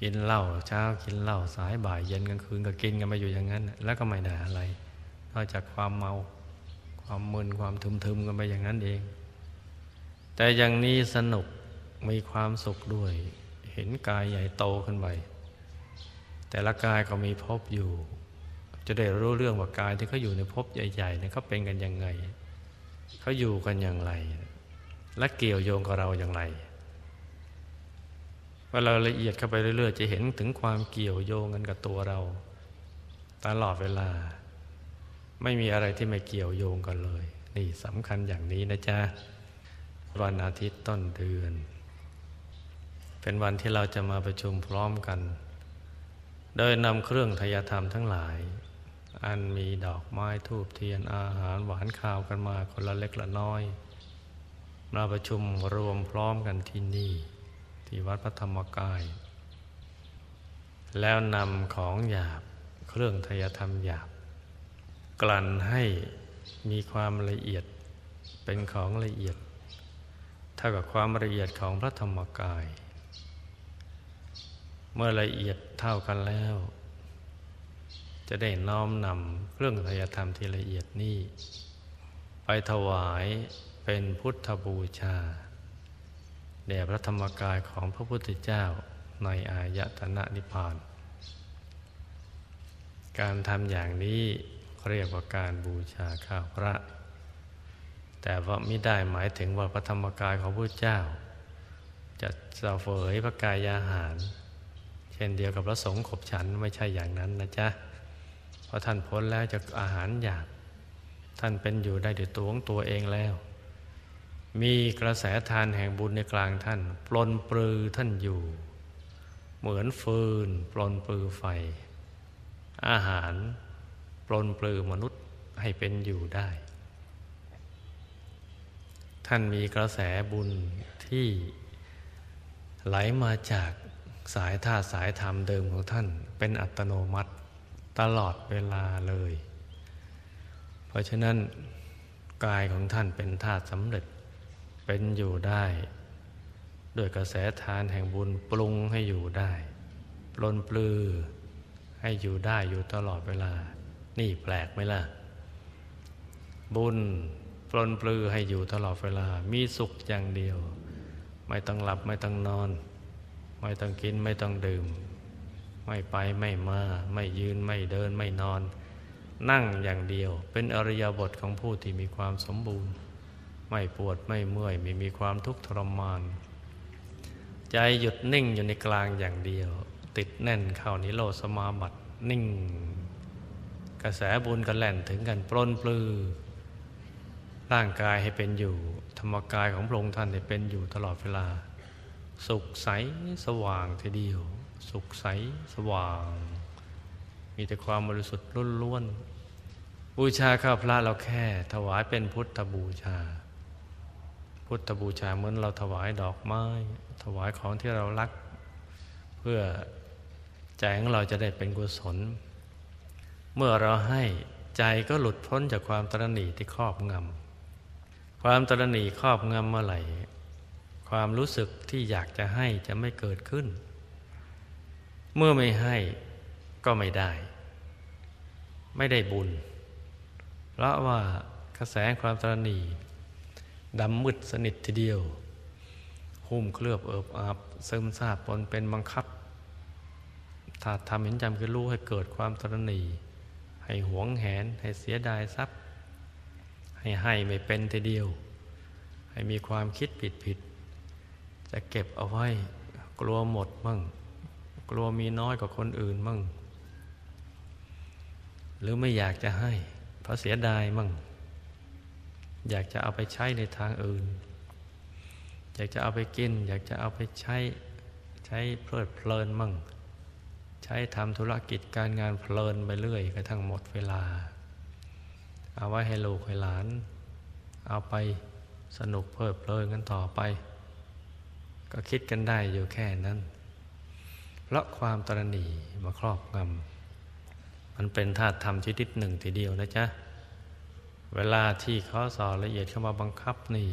กินเหล้าเช้ากินเหล้าสายบ่ายเย็นกลางคืนก็กินกันมาอยู่อย่างนั้นแล้วก็ไม่ได้อะไรนอกจากความเมาความมึนความทึมๆกันไปอย่างนั้นเองแต่อย่างนี้สนุกมีความสุขด้วยเห็นกายใหญ่โตขึ้นไปแต่ละกายก็มีภพอยู่จะได้รู้เรื่องว่ากายที่เขาอยู่ในภพใหญ่ๆเนี่ยเขาเป็นกันยังไงเขาอยู่กันอย่างไรและเกี่ยวโยงกับเราอย่างไรเวลาละเอียดเข้าไปเรื่อยๆจะเห็นถึงความเกี่ยวโยงกันกับตัวเราตลอดเวลาไม่มีอะไรที่ไม่เกี่ยวโยงกันเลยนี่สำคัญอย่างนี้นะจ๊ะวันอาทิตย์ต้นเดือนเป็นวันที่เราจะมาประชุมพร้อมกันโดยนำเครื่องทายธรรมทั้งหลายอันมีดอกไม้ธูปเทียนอาหารหวานข้าวกันมาคนละเล็กละน้อยมาประชุมรวมพร้อมกันที่นี่ที่วัดพระธรรมกายแล้วนำของหยาบเครื่องทายธรรมหยาบกลั่นให้มีความละเอียดเป็นของละเอียดเท่ากับความละเอียดของพระธรรมกายเมื่อละเอียดเท่ากันแล้วจะได้น้อมนำเครื่องทายธรรมที่ละเอียดนี้ไปถวายเป็นพุทธบูชาแด่พระธรรมกายของพระพุทธเจ้าในอายตนะนิพพานการทำอย่างนี้เรียกว่าการบูชาข้าพระแต่ว่าไม่ได้หมายถึงว่าพระธรรมกายของพระพุทธเจ้าจะเสวยพระกายาหารเช่นเดียวกับพระสงฆ์ขบฉันไม่ใช่อย่างนั้นนะจ๊ะเพราะท่านพ้นแล้วจากอาหารหยาบท่านเป็นอยู่ได้ด้วยตัวของตัวเองแล้วมีกระแสทานแห่งบุญในกลางท่านปลนปลือท่านอยู่เหมือนฟืนปลนปลือไฟอาหารปลนปลือมนุษย์ให้เป็นอยู่ได้ท่านมีกระแสบุญที่ไหลมาจากสายธาตุสายธรรมเดิมของท่านเป็นอัตโนมัติตลอดเวลาเลยเพราะฉะนั้น กายของท่านเป็นธาตุสำเร็จเป็นอยู่ได้ด้วยกระแสทานแห่งบุญปรุงให้อยู่ได้ปลนปลือให้อยู่ได้อยู่ตลอดเวลานี่แปลกไหมล่ะบุญปลนปลือให้อยู่ตลอดเวลามีสุขอย่างเดียวไม่ต้องหลับไม่ต้องนอนไม่ต้องกินไม่ต้องดื่มไม่ไปไม่มาไม่ยืนไม่เดินไม่นอนนั่งอย่างเดียวเป็นอริยบทของผู้ที่มีความสมบูรณ์ไม่ปวดไม่เมื่อยไม่มีความทุกข์ทรมานใจหยุดนิ่งอยู่ในกลางอย่างเดียวติดแน่นเข้านิโรธสมาบัตินิ่งกระแสบุญกันแล่นถึงกันปลนปลือร่างกายให้เป็นอยู่ธรรมกายของพระองค์ท่านให้เป็นอยู่ตลอดเวลาสุขใสสว่างทีเดียวสุขใสสว่างมีแต่ความบริสุทธิ์ล้วนๆบูชาข้าพระเราแค่ถวายเป็นพุทธบูชาพุทธบูชาเหมือนเราถวายดอกไม้ถวายของที่เรารักเพื่อใจของเราจะได้เป็นกุศลเมื่อเราให้ใจก็หลุดพ้นจากความตระหนี่ที่ครอบงำความตระหนี่ครอบงำเมื่อไหร่ความรู้สึกที่อยากจะให้จะไม่เกิดขึ้นเมื่อไม่ให้ก็ไม่ได้ไม่ได้บุญเพราะว่ากระแสความตระหนี่ดำมืดสนิททีเดียวหุ้มเคลือบเอิบอาบซึมซาบปนเป็นบังคับถ้าทำเห็นจำคือรู้ให้เกิดความตระหนี่ให้หวงแหนให้เสียดายทรัพย์ให้ให้ไม่เป็นทีเดียวให้มีความคิดผิดๆจะเก็บเอาไว้กลัวหมดมั่งกลัวมีน้อยกว่าคนอื่นมั่งหรือไม่อยากจะให้เพราะเสียดายมั่งอยากจะเอาไปใช้ในทางอื่นอยากจะเอาไปกินอยากจะเอาไปใช้ใช้เพลิดเพลินมั่งใช้ทำธุรกิจการงานเพลินไปเรื่อยกระทั่งหมดเวลาเอาไว้ให้ลูกให้หลานเอาไปสนุกเพลิดเพลินกันต่อไปก็คิดกันได้อยู่แค่นั้นเพราะความตระหนี่มาครอบงำมันเป็นธาตุธรรมชนิดหนึ่งทีเดียวนะจ๊ะเวลาที่ข้อสอนละเอียดเข้ามาบังคับนี่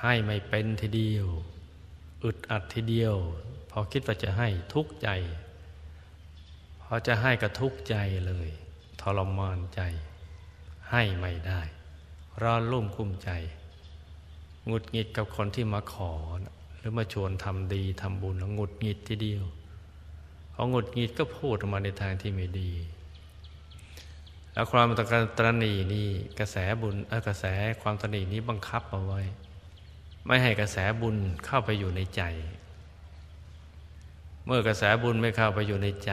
ให้ไม่เป็นทีเดียวอึดอัดทีเดียวพอคิดว่าจะให้ทุกข์ใจพอจะให้ก็ทุกข์ใจเลยทรมานใจให้ไม่ได้ร้อนรุ่มกุ้มใจหงุดหงิดกับคนที่มาขอหรือมาชวนทำดีทำบุญแล้วหงุดหงิดทีเดียวพอหงุดหงิดก็พูดออกมาในทางที่ไม่ดีแล้วความตระหนี่นี่กระแสบุญกระแสความตระหนี่นี้บังคับเอาไว้ไม่ให้กระแสบุญเข้าไปอยู่ในใจเมื่อกระแสบุญไม่เข้าไปอยู่ในใจ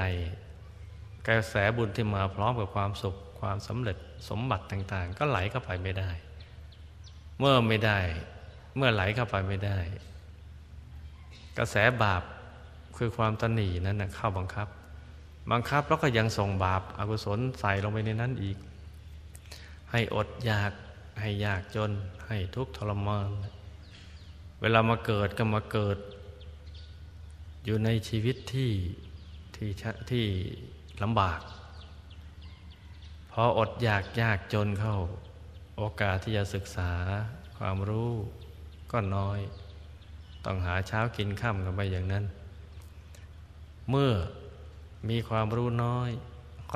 กระแสบุญที่มาพร้อมกับความสุขความสำเร็จสมบัติต่างๆก็ไหลเข้าไปไม่ได้เมื่อไม่ได้เมื่อไหลเข้าไปไม่ได้กระแสบาปคือความตระหนี่นั้นนะเข้าบังคับบังคับแล้วก็ยังส่งบาปอกุศลใส่ลงไปในนั้นอีกให้อดอยากให้ยากจนให้ทุกข์ทรมานเวลามาเกิดก็มาเกิดอยู่ในชีวิตที่ที่ที่ลำบากพออดอยากยากจนเข้าโอกาสที่จะศึกษาความรู้ก็น้อยต้องหาเช้ากินค่ำกันไปอย่างนั้นเมื่อมีความรู้น้อย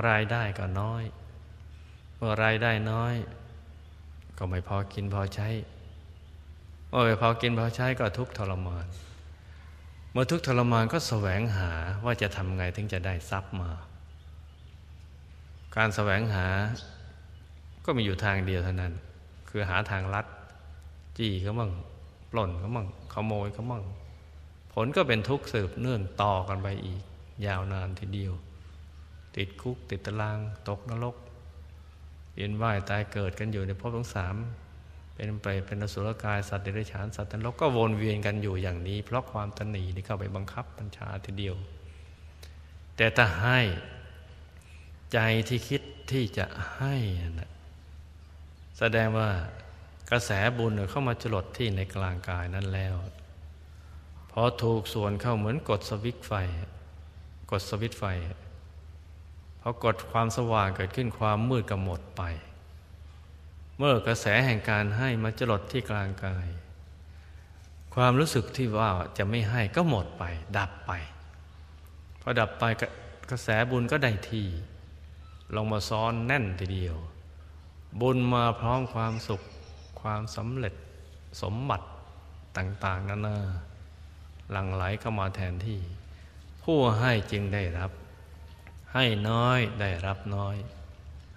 รายได้ก็น้อยเมื่อรายได้น้อยก็ไม่พอกินพอใช้เมื่อไม่พอกินพอใช้ก็ทุกข์ทรมานเมื่อทุกข์ทรมานก็แสวงหาว่าจะทำไงถึงจะได้ทรัพย์มาการแสวงหาก็มีอยู่ทางเดียวเท่านั้นคือหาทางลัดจี้เขามั่งปล้นเขามั่งขโมยเขามั่งผลก็เป็นทุกข์สืบเนื่องต่อกันไปอีกยาวนานทีเดียวติดคุกติดตารางตกนรกเวียนว่ายตายเกิดกันอยู่ในภพทั้งสามเป็นเปรตเป็นอสุรกายสัตว์เดรัจฉานสัตว์นรกก็วนเวียนกันอยู่อย่างนี้เพราะความตระหนี่ที่เข้าไปบังคับบัญชาทีเดียวแต่ถ้าให้ใจที่คิดที่จะให้นะแสดงว่ากระแสบุญเข้ามาจรดที่ในกลางกายนั้นแล้วพอถูกส่วนเข้าเหมือนกดสวิตช์ไฟกดสวิตช์ไฟพอกดความสว่างเกิดขึ้นความมืดก็หมดไป เมื่อกระแสแห่งการให้มาจรดที่กลางกายความรู้สึกที่ว่าจะไม่ให้ก็หมดไปดับไปพอดับไปกระแสบุญก็ได้ที่ลงมาซ้อนแน่นทีเดียวบุญมาพร้อมความสุขความสำเร็จสมบัติต่างๆนานาหลั่งไหลเข้ามาแทนที่ผู้ให้จึงได้รับให้น้อยได้รับน้อย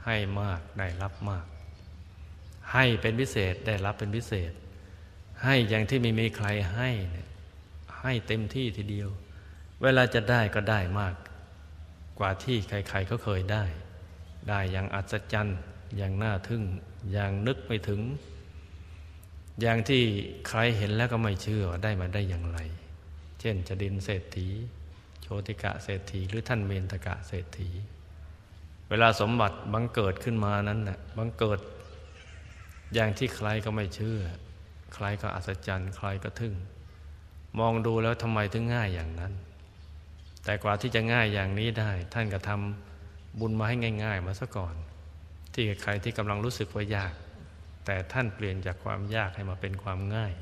ให้มากได้รับมากให้เป็นพิเศษได้รับเป็นพิเศษให้อย่างที่ไม่มีใครให้ให้เต็มที่ทีเดียวเวลาจะได้ก็ได้มากกว่าที่ใครๆก็เคยได้ได้อย่างอัศจรรย์อย่างน่าทึ่งอย่างนึกไม่ถึงอย่างที่ใครเห็นแล้วก็ไม่เชื่อได้มาได้อย่างไรเช่นจดินเศรษฐีโชติกะเศรษฐีหรือท่านเมนตกะเศรษฐีเวลาสมบัติบังเกิดขึ้นมานั้นน่ะบังเกิดอย่างที่ใครก็ไม่เชื่อใครก็อัศจรรย์ใครก็ทึ่งมองดูแล้วทำไมถึงง่ายอย่างนั้นแต่กว่าที่จะง่ายอย่างนี้ได้ท่านก็ทำบุญมาให้ง่ายๆมาซะก่อนที่ใครที่กำลังรู้สึกว่ายากแต่ท่านเปลี่ยนจากความยากให้มาเป็นความง่าย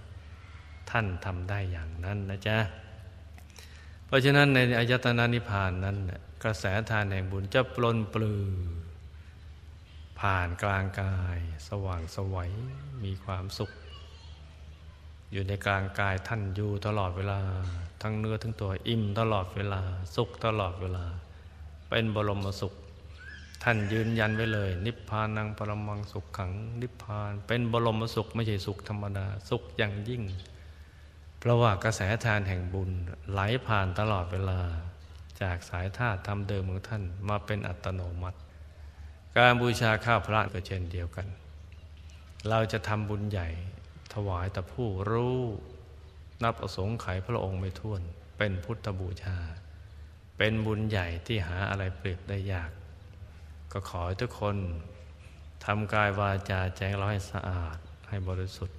ท่านทำได้อย่างนั้นนะจ๊ะเพราะฉะนั้นในอายตนะนิพพานนั้นกระแสทานแห่งบุญจะปลนปลือผ่านกลางกายสว่างสวัยมีความสุขอยู่ในกลางกายท่านอยู่ตลอดเวลาทั้งเนื้อทั้งตัวอิ่มตลอดเวลาสุขตลอดเวลาเป็นบรมสุขท่านยืนยันไว้เลยนิพพานังปรมังสุขขังนิพพานเป็นบรมสุขไม่ใช่สุขธรรมดาสุขอย่างยิ่งเพราะว่ากระแสทานแห่งบุญไหลผ่านตลอดเวลาจากสายธาตุธรรมเดิมของท่านมาเป็นอัตโนมัติการบูชาข้าพระก็เช่นเดียวกันเราจะทำบุญใหญ่ถวายต่อผู้รู้นับอสงไขยพระองค์ไม่ถ้วนเป็นพุทธบูชาเป็นบุญใหญ่ที่หาอะไรเปรียบได้ยากก็ขอให้ทุกคนทำกายวาจาแจงเราให้สะอาดให้บริสุทธิ์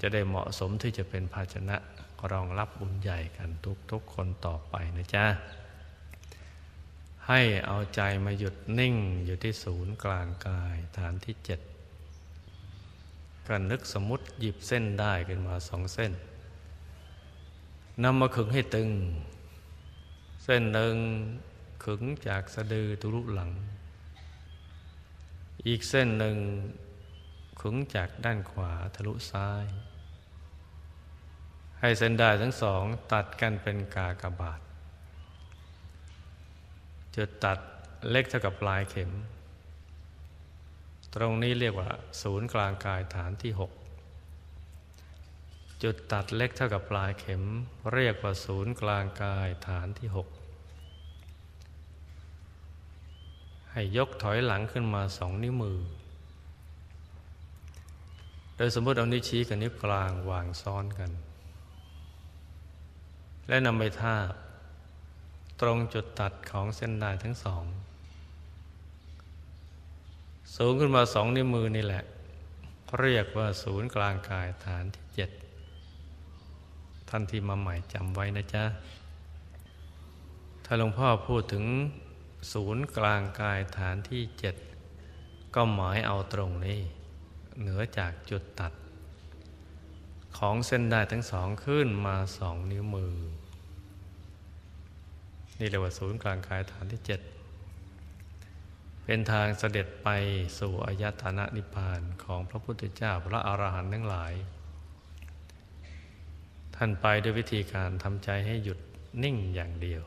จะได้เหมาะสมที่จะเป็นภาชนะรองรับบุญใหญ่กันทุกๆคนต่อไปนะจ๊ะให้เอาใจมาหยุดนิ่งอยู่ที่ศูนย์กลางกายฐานที่เจ็ดการนึกสมมุติหยิบเส้นได้ขึ้นมาสองเส้นนำมาขึงให้ตึงเส้นหนึ่งขึงจากสะดือทะลุหลังอีกเส้นหนึ่งขึงจากด้านขวาทะลุซ้ายให้เส้นได้ทั้งสองตัดกันเป็นกากบาทจุดตัดเล็กเท่ากับปลายเข็มตรงนี้เรียกว่าศูนย์กลางกายฐานที่หกจุดตัดเล็กเท่ากับปลายเข็มเรียกว่าศูนย์กลางกายฐานที่หกให้ยกถอยหลังขึ้นมาสองนิ้วมือโดยสมมติเอานิ้วชี้กับนิ้วกลางวางซ้อนกันและนำไปทาบตรงจุดตัดของเส้นด้ายทั้งสองสูงขึ้นมาสองนิ้วมือนี่แหละเรียกว่าศูนย์กลางกายฐานที่เจ็ดท่านที่มาใหม่จำไว้นะจ๊ะถ้าหลวงพ่อพูดถึงศูนย์กลางกายฐานที่เจ็ดก็หมายเอาตรงนี้เหนือจากจุดตัดของเส้นด้ายทั้งสองขึ้นมาสองนิ้วมือนี่เรียกว่าศูนย์กลางกายฐานที่เจ็ดเป็นทางเสด็จไปสู่อายตนะนิพพานของพระพุทธเจ้าพระอรหันต์ทั้งหลายท่านไปด้วยวิธีการทำใจให้หยุดนิ่งอย่างเดียว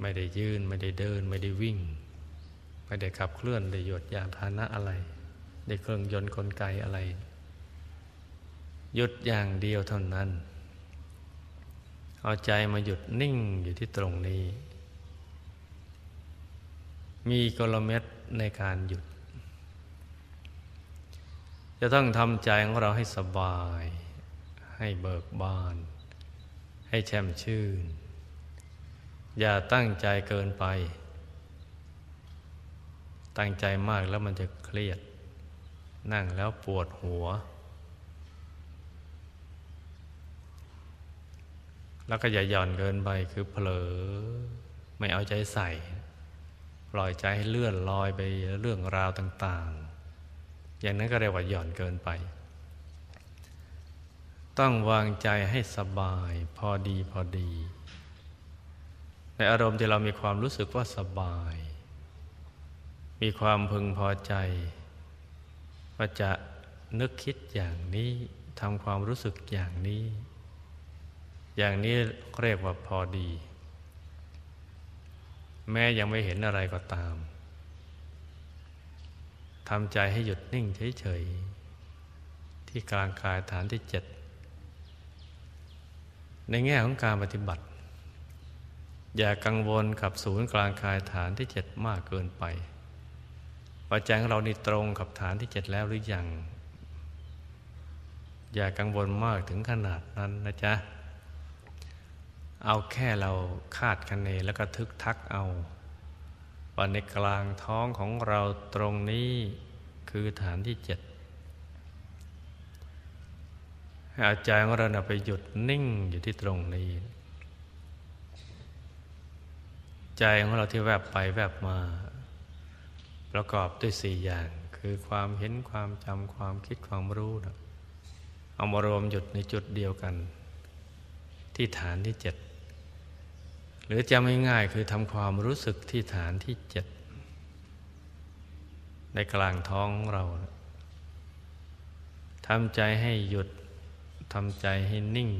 ไม่ได้ยืนไม่ได้เดินไม่ได้วิ่งไม่ได้ขับเคลื่อนได้หยดยานพาหนะอะไรได้เครื่องยนต์กลไกอะไรหยุดอย่างเดียวเท่านั้นเอาใจมาหยุดนิ่งอยู่ที่ตรงนี้มีกลเม็ดในการหยุดจะต้องทำใจของเราให้สบายให้เบิกบานให้แช่มชื่นอย่าตั้งใจเกินไปตั้งใจมากแล้วมันจะเครียดนั่งแล้วปวดหัวแล้วก็อย่าหย่อนเกินไปคือเผลอไม่เอาใจใส่ปล่อยใจให้เลื่อนลอยไปเรื่องราวต่าง อย่างนั้นก็เรียกว่าหย่อนเกินไปต้องวางใจให้สบายพอดีพอดีในอารมณ์ที่เรามีความรู้สึกว่าสบายมีความพึงพอใจว่าจะนึกคิดอย่างนี้ทำความรู้สึกอย่างนี้อย่างนี้เรียกว่าพอดีแม้ยังไม่เห็นอะไรก็ตามทำใจให้หยุดนิ่งเฉยๆที่กลางกายฐานที่เจ็ดในแง่ของการปฏิบัติอย่ากังวลกับศูนย์กลางกายฐานที่เจ็ดมากเกินไปว่าใจของเรานี่ตรงกับฐานที่เจ็ดแล้วหรือยังอย่ากังวลมากถึงขนาดนั้นนะจ๊ะเอาแค่เราคาดคะเนแล้วก็ทึกทักเอาว่าในกลางท้องของเราตรงนี้คือฐานที่เจ็ดให้เอาใจของเราไปหยุดนิ่งอยู่ที่ตรงนี้ใจของเราที่แวบไปแวบมาประกอบด้วยสี่อย่างคือความเห็นความจำความคิดความรู้นะเอามารวมหยุดในจุดเดียวกันที่ฐานที่เจ็ดหรือจำง่ายๆคือทำความรู้สึกที่ฐานที่เจ็ดในกลางท้องของเราทำใจให้หยุดทำใจให้นิ่ง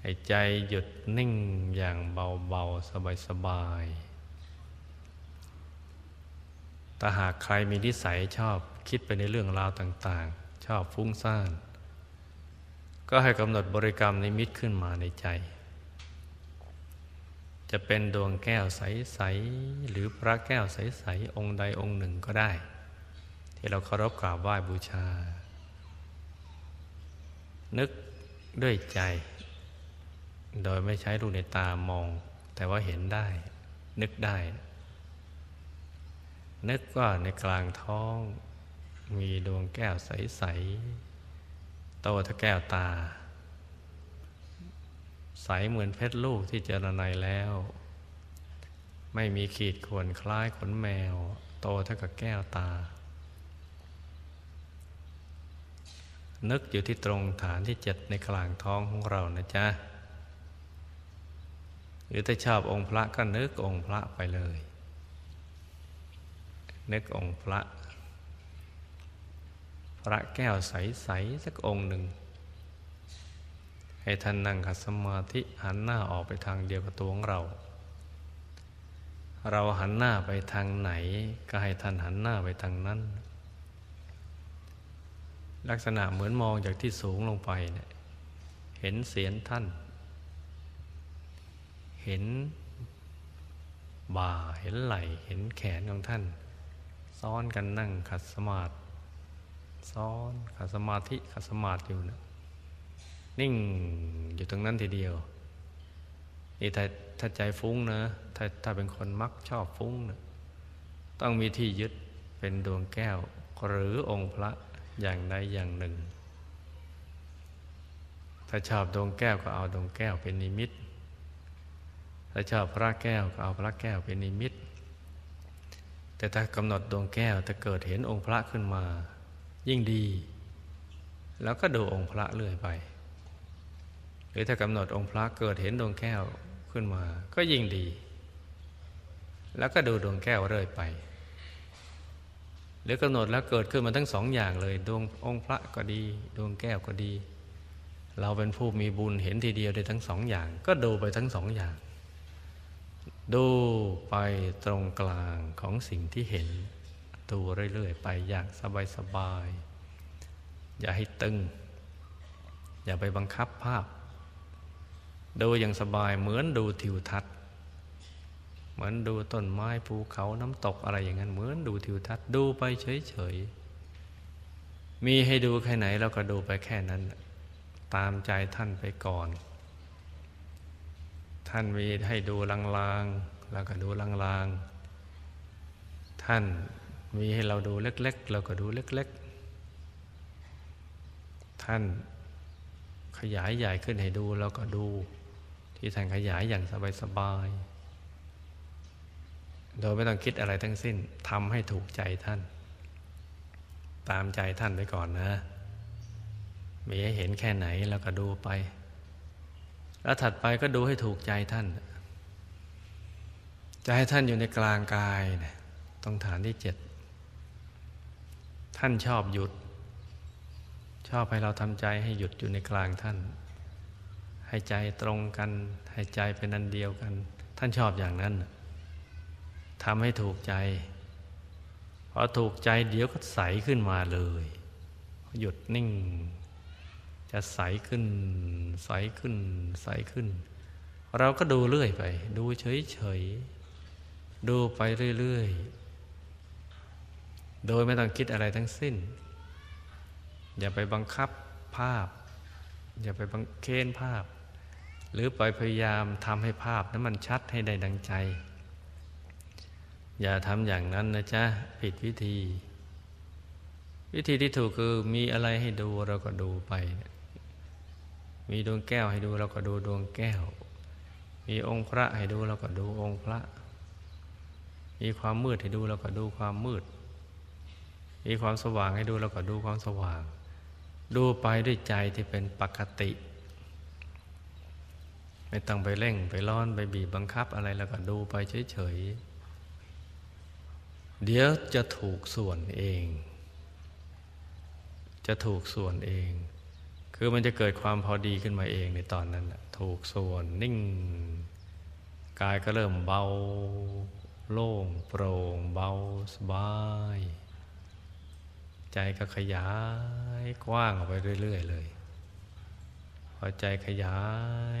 ให้ใจหยุดนิ่งอย่างเบาๆสบายๆถ้าหากใครมีนิสัยชอบคิดไปในเรื่องราวต่างๆชอบฟุ้งซ่านก็ให้กำหนดบริกรรมนิมิตขึ้นมาในใจจะเป็นดวงแก้วใสๆหรือพระแก้วใสๆองค์ใดองค์หนึ่งก็ได้ที่เราเคารพกราบไหว้บูชานึกด้วยใจโดยไม่ใช้ลูกในตามองแต่ว่าเห็นได้นึกได้นึกว่าในกลางท้องมีดวงแก้วใสๆโตถ้าแก้วตาใสเหมือนเพชรลูกที่เจรไนแล้วไม่มีขีดข่วนคล้ายขนแมวโตถ้ากับแก้วตานึกอยู่ที่ตรงฐานที่เจ็ดในกลางท้องของเรานะจ๊ะหรือถ้าชอบองค์พระก็นึกองค์พระไปเลยนึกองค์พระพระแก้วใสๆ ส, สักองค์หนึ่งให้ท่านนั่งขัดสมาธิหันหน้าออกไปทางเดียวกับตัวของเราเราหันหน้าไปทางไหนก็ให้ท่านหันหน้าไปทางนั้นลักษณะเหมือนมองจากที่สูงลงไปเนี่ยเห็นเศียรท่านเห็นบ่าเห็นไหล่เห็นแขนของท่านซ้อนกันนั่งขัดสมาธิซ้อนขัดสมาธิขัดสมาธิอยู่นะนิ่งอยู่ตรงนั้นทีเดียวนี่ถ้าถ้าใจฟุ้งนะถ้าถ้าเป็นคนมักชอบฟุ้งนะต้องมีที่ยึดเป็นดวงแก้วหรือองค์พระอย่างใดอย่างหนึ่งถ้าชอบดวงแก้วก็เอาดวงแก้วเป็นนิมิตถ้าชอบพระแก้วก็เอาพระแก้วเป็นนิมิตแต่ถ้ากำหนดดวงแก้วถ้าเกิดเห็นองค์พระขึ้นมายิ่งดีแล้วก็ดูองค์พระเรื่อยไปหรือถ้ากำหนดองค์พระเกิดเห็นดวงแก้วขึ้นมาก็ยิ่งดีแล้วก็ดูดวงแก้วเรื่อยไปหรือกำหนดแล้วเกิดขึ้นมาทั้งสองอย่างเลยดวงองค์พระก็ดีดวงแก้วก็ดีเราเป็นผู้มีบุญเห็นทีเดียวได้ทั้งสองอย่างก็ดูไปทั้งสองอย่างดูไปตรงกลางของสิ่งที่เห็นดูเรื่อยๆไปอย่างสบายๆอย่าให้ตึงอย่าไปบังคับภาพดูอย่างสบายเหมือนดูทิวทัศน์เหมือนดูต้นไม้ภูเขาน้ำตกอะไรอย่างนั้นเหมือนดูทิวทัศน์ดูไปเฉยๆมีให้ดูแค่ไหนเราก็ดูไปแค่นั้นตามใจท่านไปก่อนท่านมีให้ดูลางๆเราก็ดูลางๆท่านมีให้เราดูเล็กๆเราก็ดูเล็กๆท่านขยายใหญ่ขึ้นให้ดูเราก็ดูที่ท่านขยายอย่างสบายๆโดยไม่ต้องคิดอะไรทั้งสิ้นทำให้ถูกใจท่าน ตามใจท่านไปก่อนนะมีให้เห็นแค่ไหนแล้วก็ดูไปแล้วถัดไปก็ดูให้ถูกใจท่านจะให้ท่านอยู่ในกลางกายนะตรงฐานที่เจ็ดท่านชอบหยุดชอบให้เราทำใจให้หยุดอยู่ในกลางท่านให้ใจตรงกันให้ใจเป็นอันเดียวกันท่านชอบอย่างนั้นทำให้ถูกใจพอถูกใจเดี๋ยวก็ใสขึ้นมาเลยหยุดนิ่งจะใสขึ้นใสขึ้นใสขึ้นเราก็ดูเรื่อยไปดูเฉยๆดูไปเรื่อยๆโดยไม่ต้องคิดอะไรทั้งสิ้นอย่าไปบังคับภาพอย่าไปบังเค้นภาพหรือไปพยายามทำให้ภาพนั้นมันชัดให้ได้ดังใจอย่าทำอย่างนั้นนะจ๊ะผิดวิธีวิธีที่ถูกคือมีอะไรให้ดูเราก็ดูไปมีดวงแก้วให้ดูเราก็ดูดวงแก้วมีองค์พระให้ดูเราก็ดูองค์พระมีความมืดให้ดูเราก็ดูความมืดมีความสว่างให้ดูเราก็ดูความสว่างดูไปด้วยใจที่เป็นปกติไม่ต้องไปเร่งไปร้อนไปบีบบังคับอะไรเราก็ดูไปเฉยๆเดี๋ยวจะถูกส่วนเองจะถูกส่วนเองคือมันจะเกิดความพอดีขึ้นมาเองในตอนนั้นถูกส่วนนิ่งกายก็เริ่มเบาโล่งโปร่งเบาสบายใจก็ขยายกว้างออกไปเรื่อยๆเลยพอใจขยา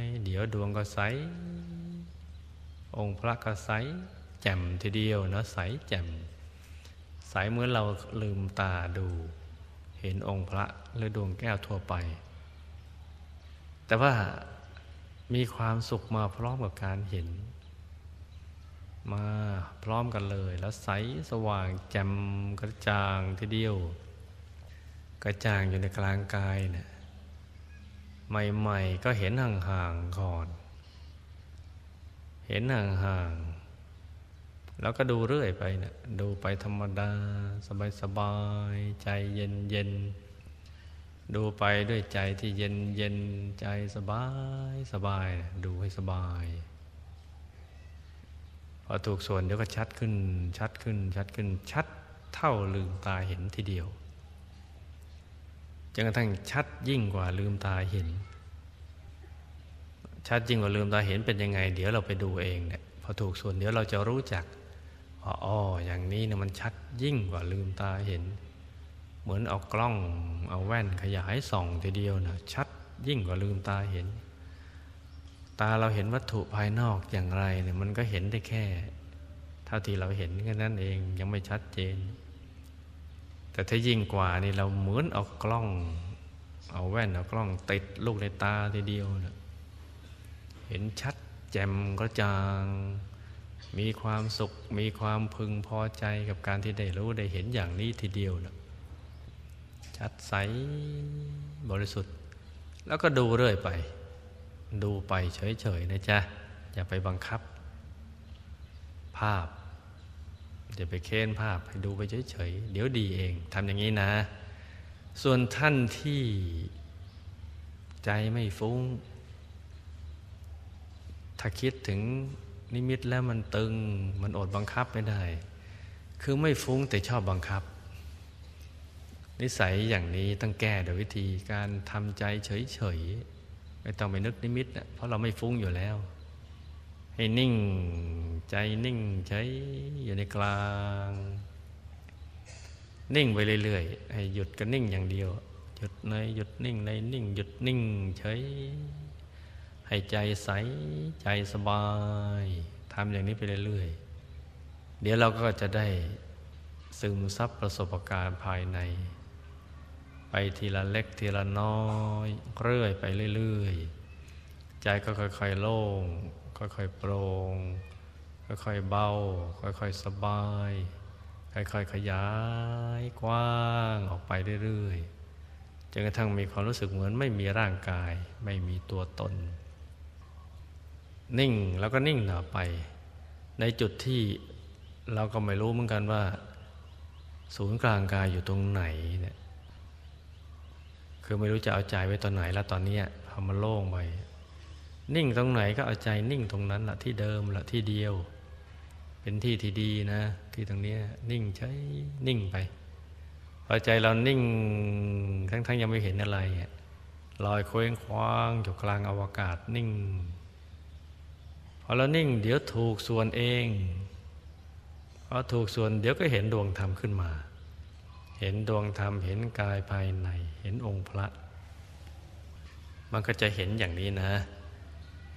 ยเดี๋ยวดวงก็ใสองค์พระก็ใสแจ่มทีเดียวนะใสแจ่มใสเหมือนเราลืมตาดูเห็นองค์พระหรือดวงแก้วทั่วไปแต่ว่ามีความสุขมาพร้อมกับการเห็นมาพร้อมกันเลยแล้วใสสว่างแจ่มกระจ่างทีเดียวกระจ่างอยู่ในกลางกายเนี่ยใหม่ๆก็เห็นห่างๆก่อนเห็นห่างๆแล้วก็ดูเรื่อยไปเนี่ยดูไปธรรมดาสบายๆใจเย็นๆดูไปด้วยใจที่เย็นๆใจสบายสบายดูให้สบายพอถูกส่วนเดี๋ยวก็ชัดขึ้นชัดขึ้นชัดขึ้นชัดเท่าลืมตาเห็นทีเดียวจนกระทั่งชัดยิ่งกว่าลืมตาเห็นชัดยิ่งกว่าลืมตาเห็นเป็นยังไงเดี๋ยวเราไปดูเองเนี่ยพอถูกส่วนเดี๋ยวเราจะรู้จักว่าอ๋ออย่างนี้เนี่ยมันชัดยิ่งกว่าลืมตาเห็นเหมือนเอากล้องเอาแว่นขยายส่องทีเดียวนะชัดยิ่งกว่าลืมตาเห็นตาเราเห็นวัตถุภายนอกอย่างไรเนี่ยมันก็เห็นได้แค่เท่าที่เราเห็นแค่นั้นเองยังไม่ชัดเจนแต่ถ้ายิ่งกว่านี่เราเหมือนเอากล้องเอาแว่นเอากล้องติดลูกในตาทีเดียวเนี่ยเห็นชัดแจ่มกระจ่างมีความสุขมีความพึงพอใจกับการที่ได้รู้ได้เห็นอย่างนี้ทีเดียวเนี่ยชัดใสบริสุทธิ์แล้วก็ดูเรื่อยไปดูไปเฉยๆนะจ๊ะอย่าไปบังคับภาพอย่าไปเค้นภาพให้ดูไปเฉยๆเดี๋ยวดีเองทำอย่างนี้นะส่วนท่านที่ใจไม่ฟุ้งถ้าคิดถึงนิมิตแล้วมันตึงมันอดบังคับไม่ได้คือไม่ฟุ้งแต่ชอบบังคับนิสัยอย่างนี้ต้องแก้โดยวิธีการทำใจเฉยๆไม่ต้องไปนึกนิมิตนะเพราะเราไม่ฟุ้งอยู่แล้วให้นิ่งใจนิ่งใช้อยู่ในกลางนิ่งไปเรื่อยๆให้หยุดก็นิ่งอย่างเดียวหยุดในหยุดนิ่งในนิ่งหยุดนิ่งใช้ให้ใจใสใจสบายทำอย่างนี้ไปเรื่อยๆเดี๋ยวเราก็จะได้ซึมซับประสบการณ์ภายในไปทีละเล็กทีละน้อยเรื่อยไปเรื่อยๆใจก็ค่อยๆโล่งค่อยๆโปร่งค่อยๆเบาค่อยๆสบายค่อยๆขยายกว้างออกไปเรื่อยๆจนกระทั่งมีความรู้สึกเหมือนไม่มีร่างกายไม่มีตัวตนนิ่งแล้วก็นิ่งต่อไปในจุดที่เราก็ไม่รู้เหมือนกันว่า ศูนย์กลางกายอยู่ตรงไหนเนี่ยคือไม่รู้จะเอาใจไว้ตอนไหนละตอนนี้พอมันโล่งไปนิ่งตรงไหนก็เอาใจนิ่งตรงนั้นละที่เดิมละที่เดียวเป็นที่ที่ดีนะที่ตรงนี้นิ่งใช้นิ่งไปพอใจเรานิ่งทั้งๆยังไม่เห็นอะไรลอยเคว้งคว้างอยู่กลางอวกาศนิ่งพอเรานิ่งเดี๋ยวถูกส่วนเองพอถูกส่วนเดี๋ยวก็เห็นดวงธรรมขึ้นมาเห็นดวงธรรมเห็นกายภายในเห็นองค์พระมันก็จะเห็นอย่างนี้นะ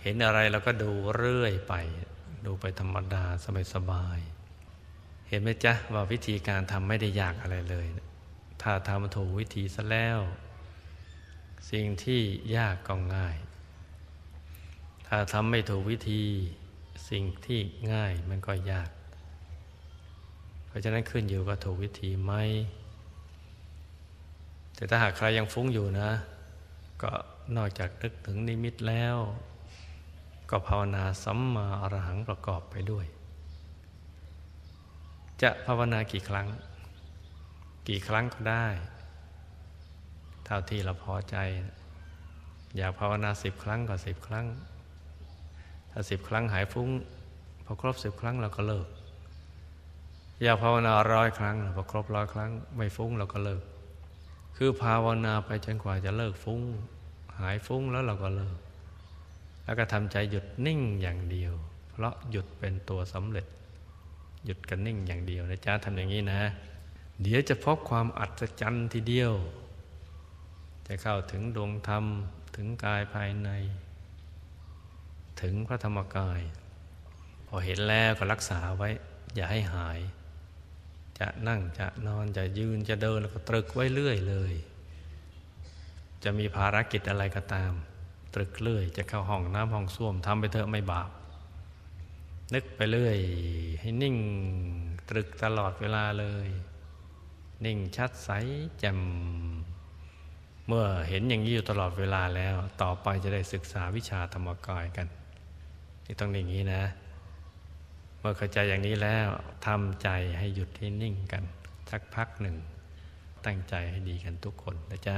เห็นอะไรเราก็ดูเรื่อยไปดูไปธรรมดาสบายๆเห็นไหมจ๊ะว่าวิธีการทำไม่ได้ยากอะไรเลยถ้าทำถูกวิธีซะแล้วสิ่งที่ยากก็ง่ายถ้าทำไม่ถูกวิธีสิ่งที่ง่ายมันก็ยากเพราะฉะนั้นขึ้นอยู่กับถูกวิธีไหมแต่ถ้าหากใครยังฟุ้งอยู่นะก็นอกจากนึกถึงนิมิตแล้วก็ภาวนาสัมมาอรหังประกอบไปด้วยจะภาวนากี่ครั้งกี่ครั้งก็ได้เท่าที่เราพอใจอยากภาวนาสิบครั้งก็สิบครั้งถ้าสิบครั้งหายฟุ้งพอครบสิบครั้งเราก็เลิกอยากภาวนาร้อยครั้งพอครบร้อยครั้งไม่ฟุ้งเราก็เลิกคือภาวนาไปจนกว่าจะเลิกฟุ้งหายฟุ้งแล้วเราก็เลิกแล้วก็ทำใจหยุดนิ่งอย่างเดียวเพราะหยุดเป็นตัวสำเร็จหยุดกันนิ่งอย่างเดียวนะจ๊ะทำอย่างนี้นะเดี๋ยวจะพบความอัศจรรย์ทีเดียวจะเข้าถึงดวงธรรมถึงกายภายในถึงพระธรรมกายพอเห็นแล้วก็รักษาไว้อย่าให้หายจะนั่งจะนอนจะยืนจะเดินแล้วก็ตรึกไว้เรื่อยเลยจะมีภารกิจอะไรก็ตามตรึกเรื่อยจะเข้าห้องน้ำห้องส้วมทำไปเถอะไม่บาปนึกไปเรื่อยให้นิ่งตรึกตลอดเวลาเลยนิ่งชัดใสแจ่มเมื่อเห็นอย่างนี้อยู่ตลอดเวลาแล้วต่อไปจะได้ศึกษาวิชาธรรมกายกันนี่ต้องอย่างนี้นะเมื่อเข้าใจอย่างนี้แล้วทำใจให้หยุดให้นิ่งกันสักพักหนึ่งตั้งใจให้ดีกันทุกคนนะจ๊ะ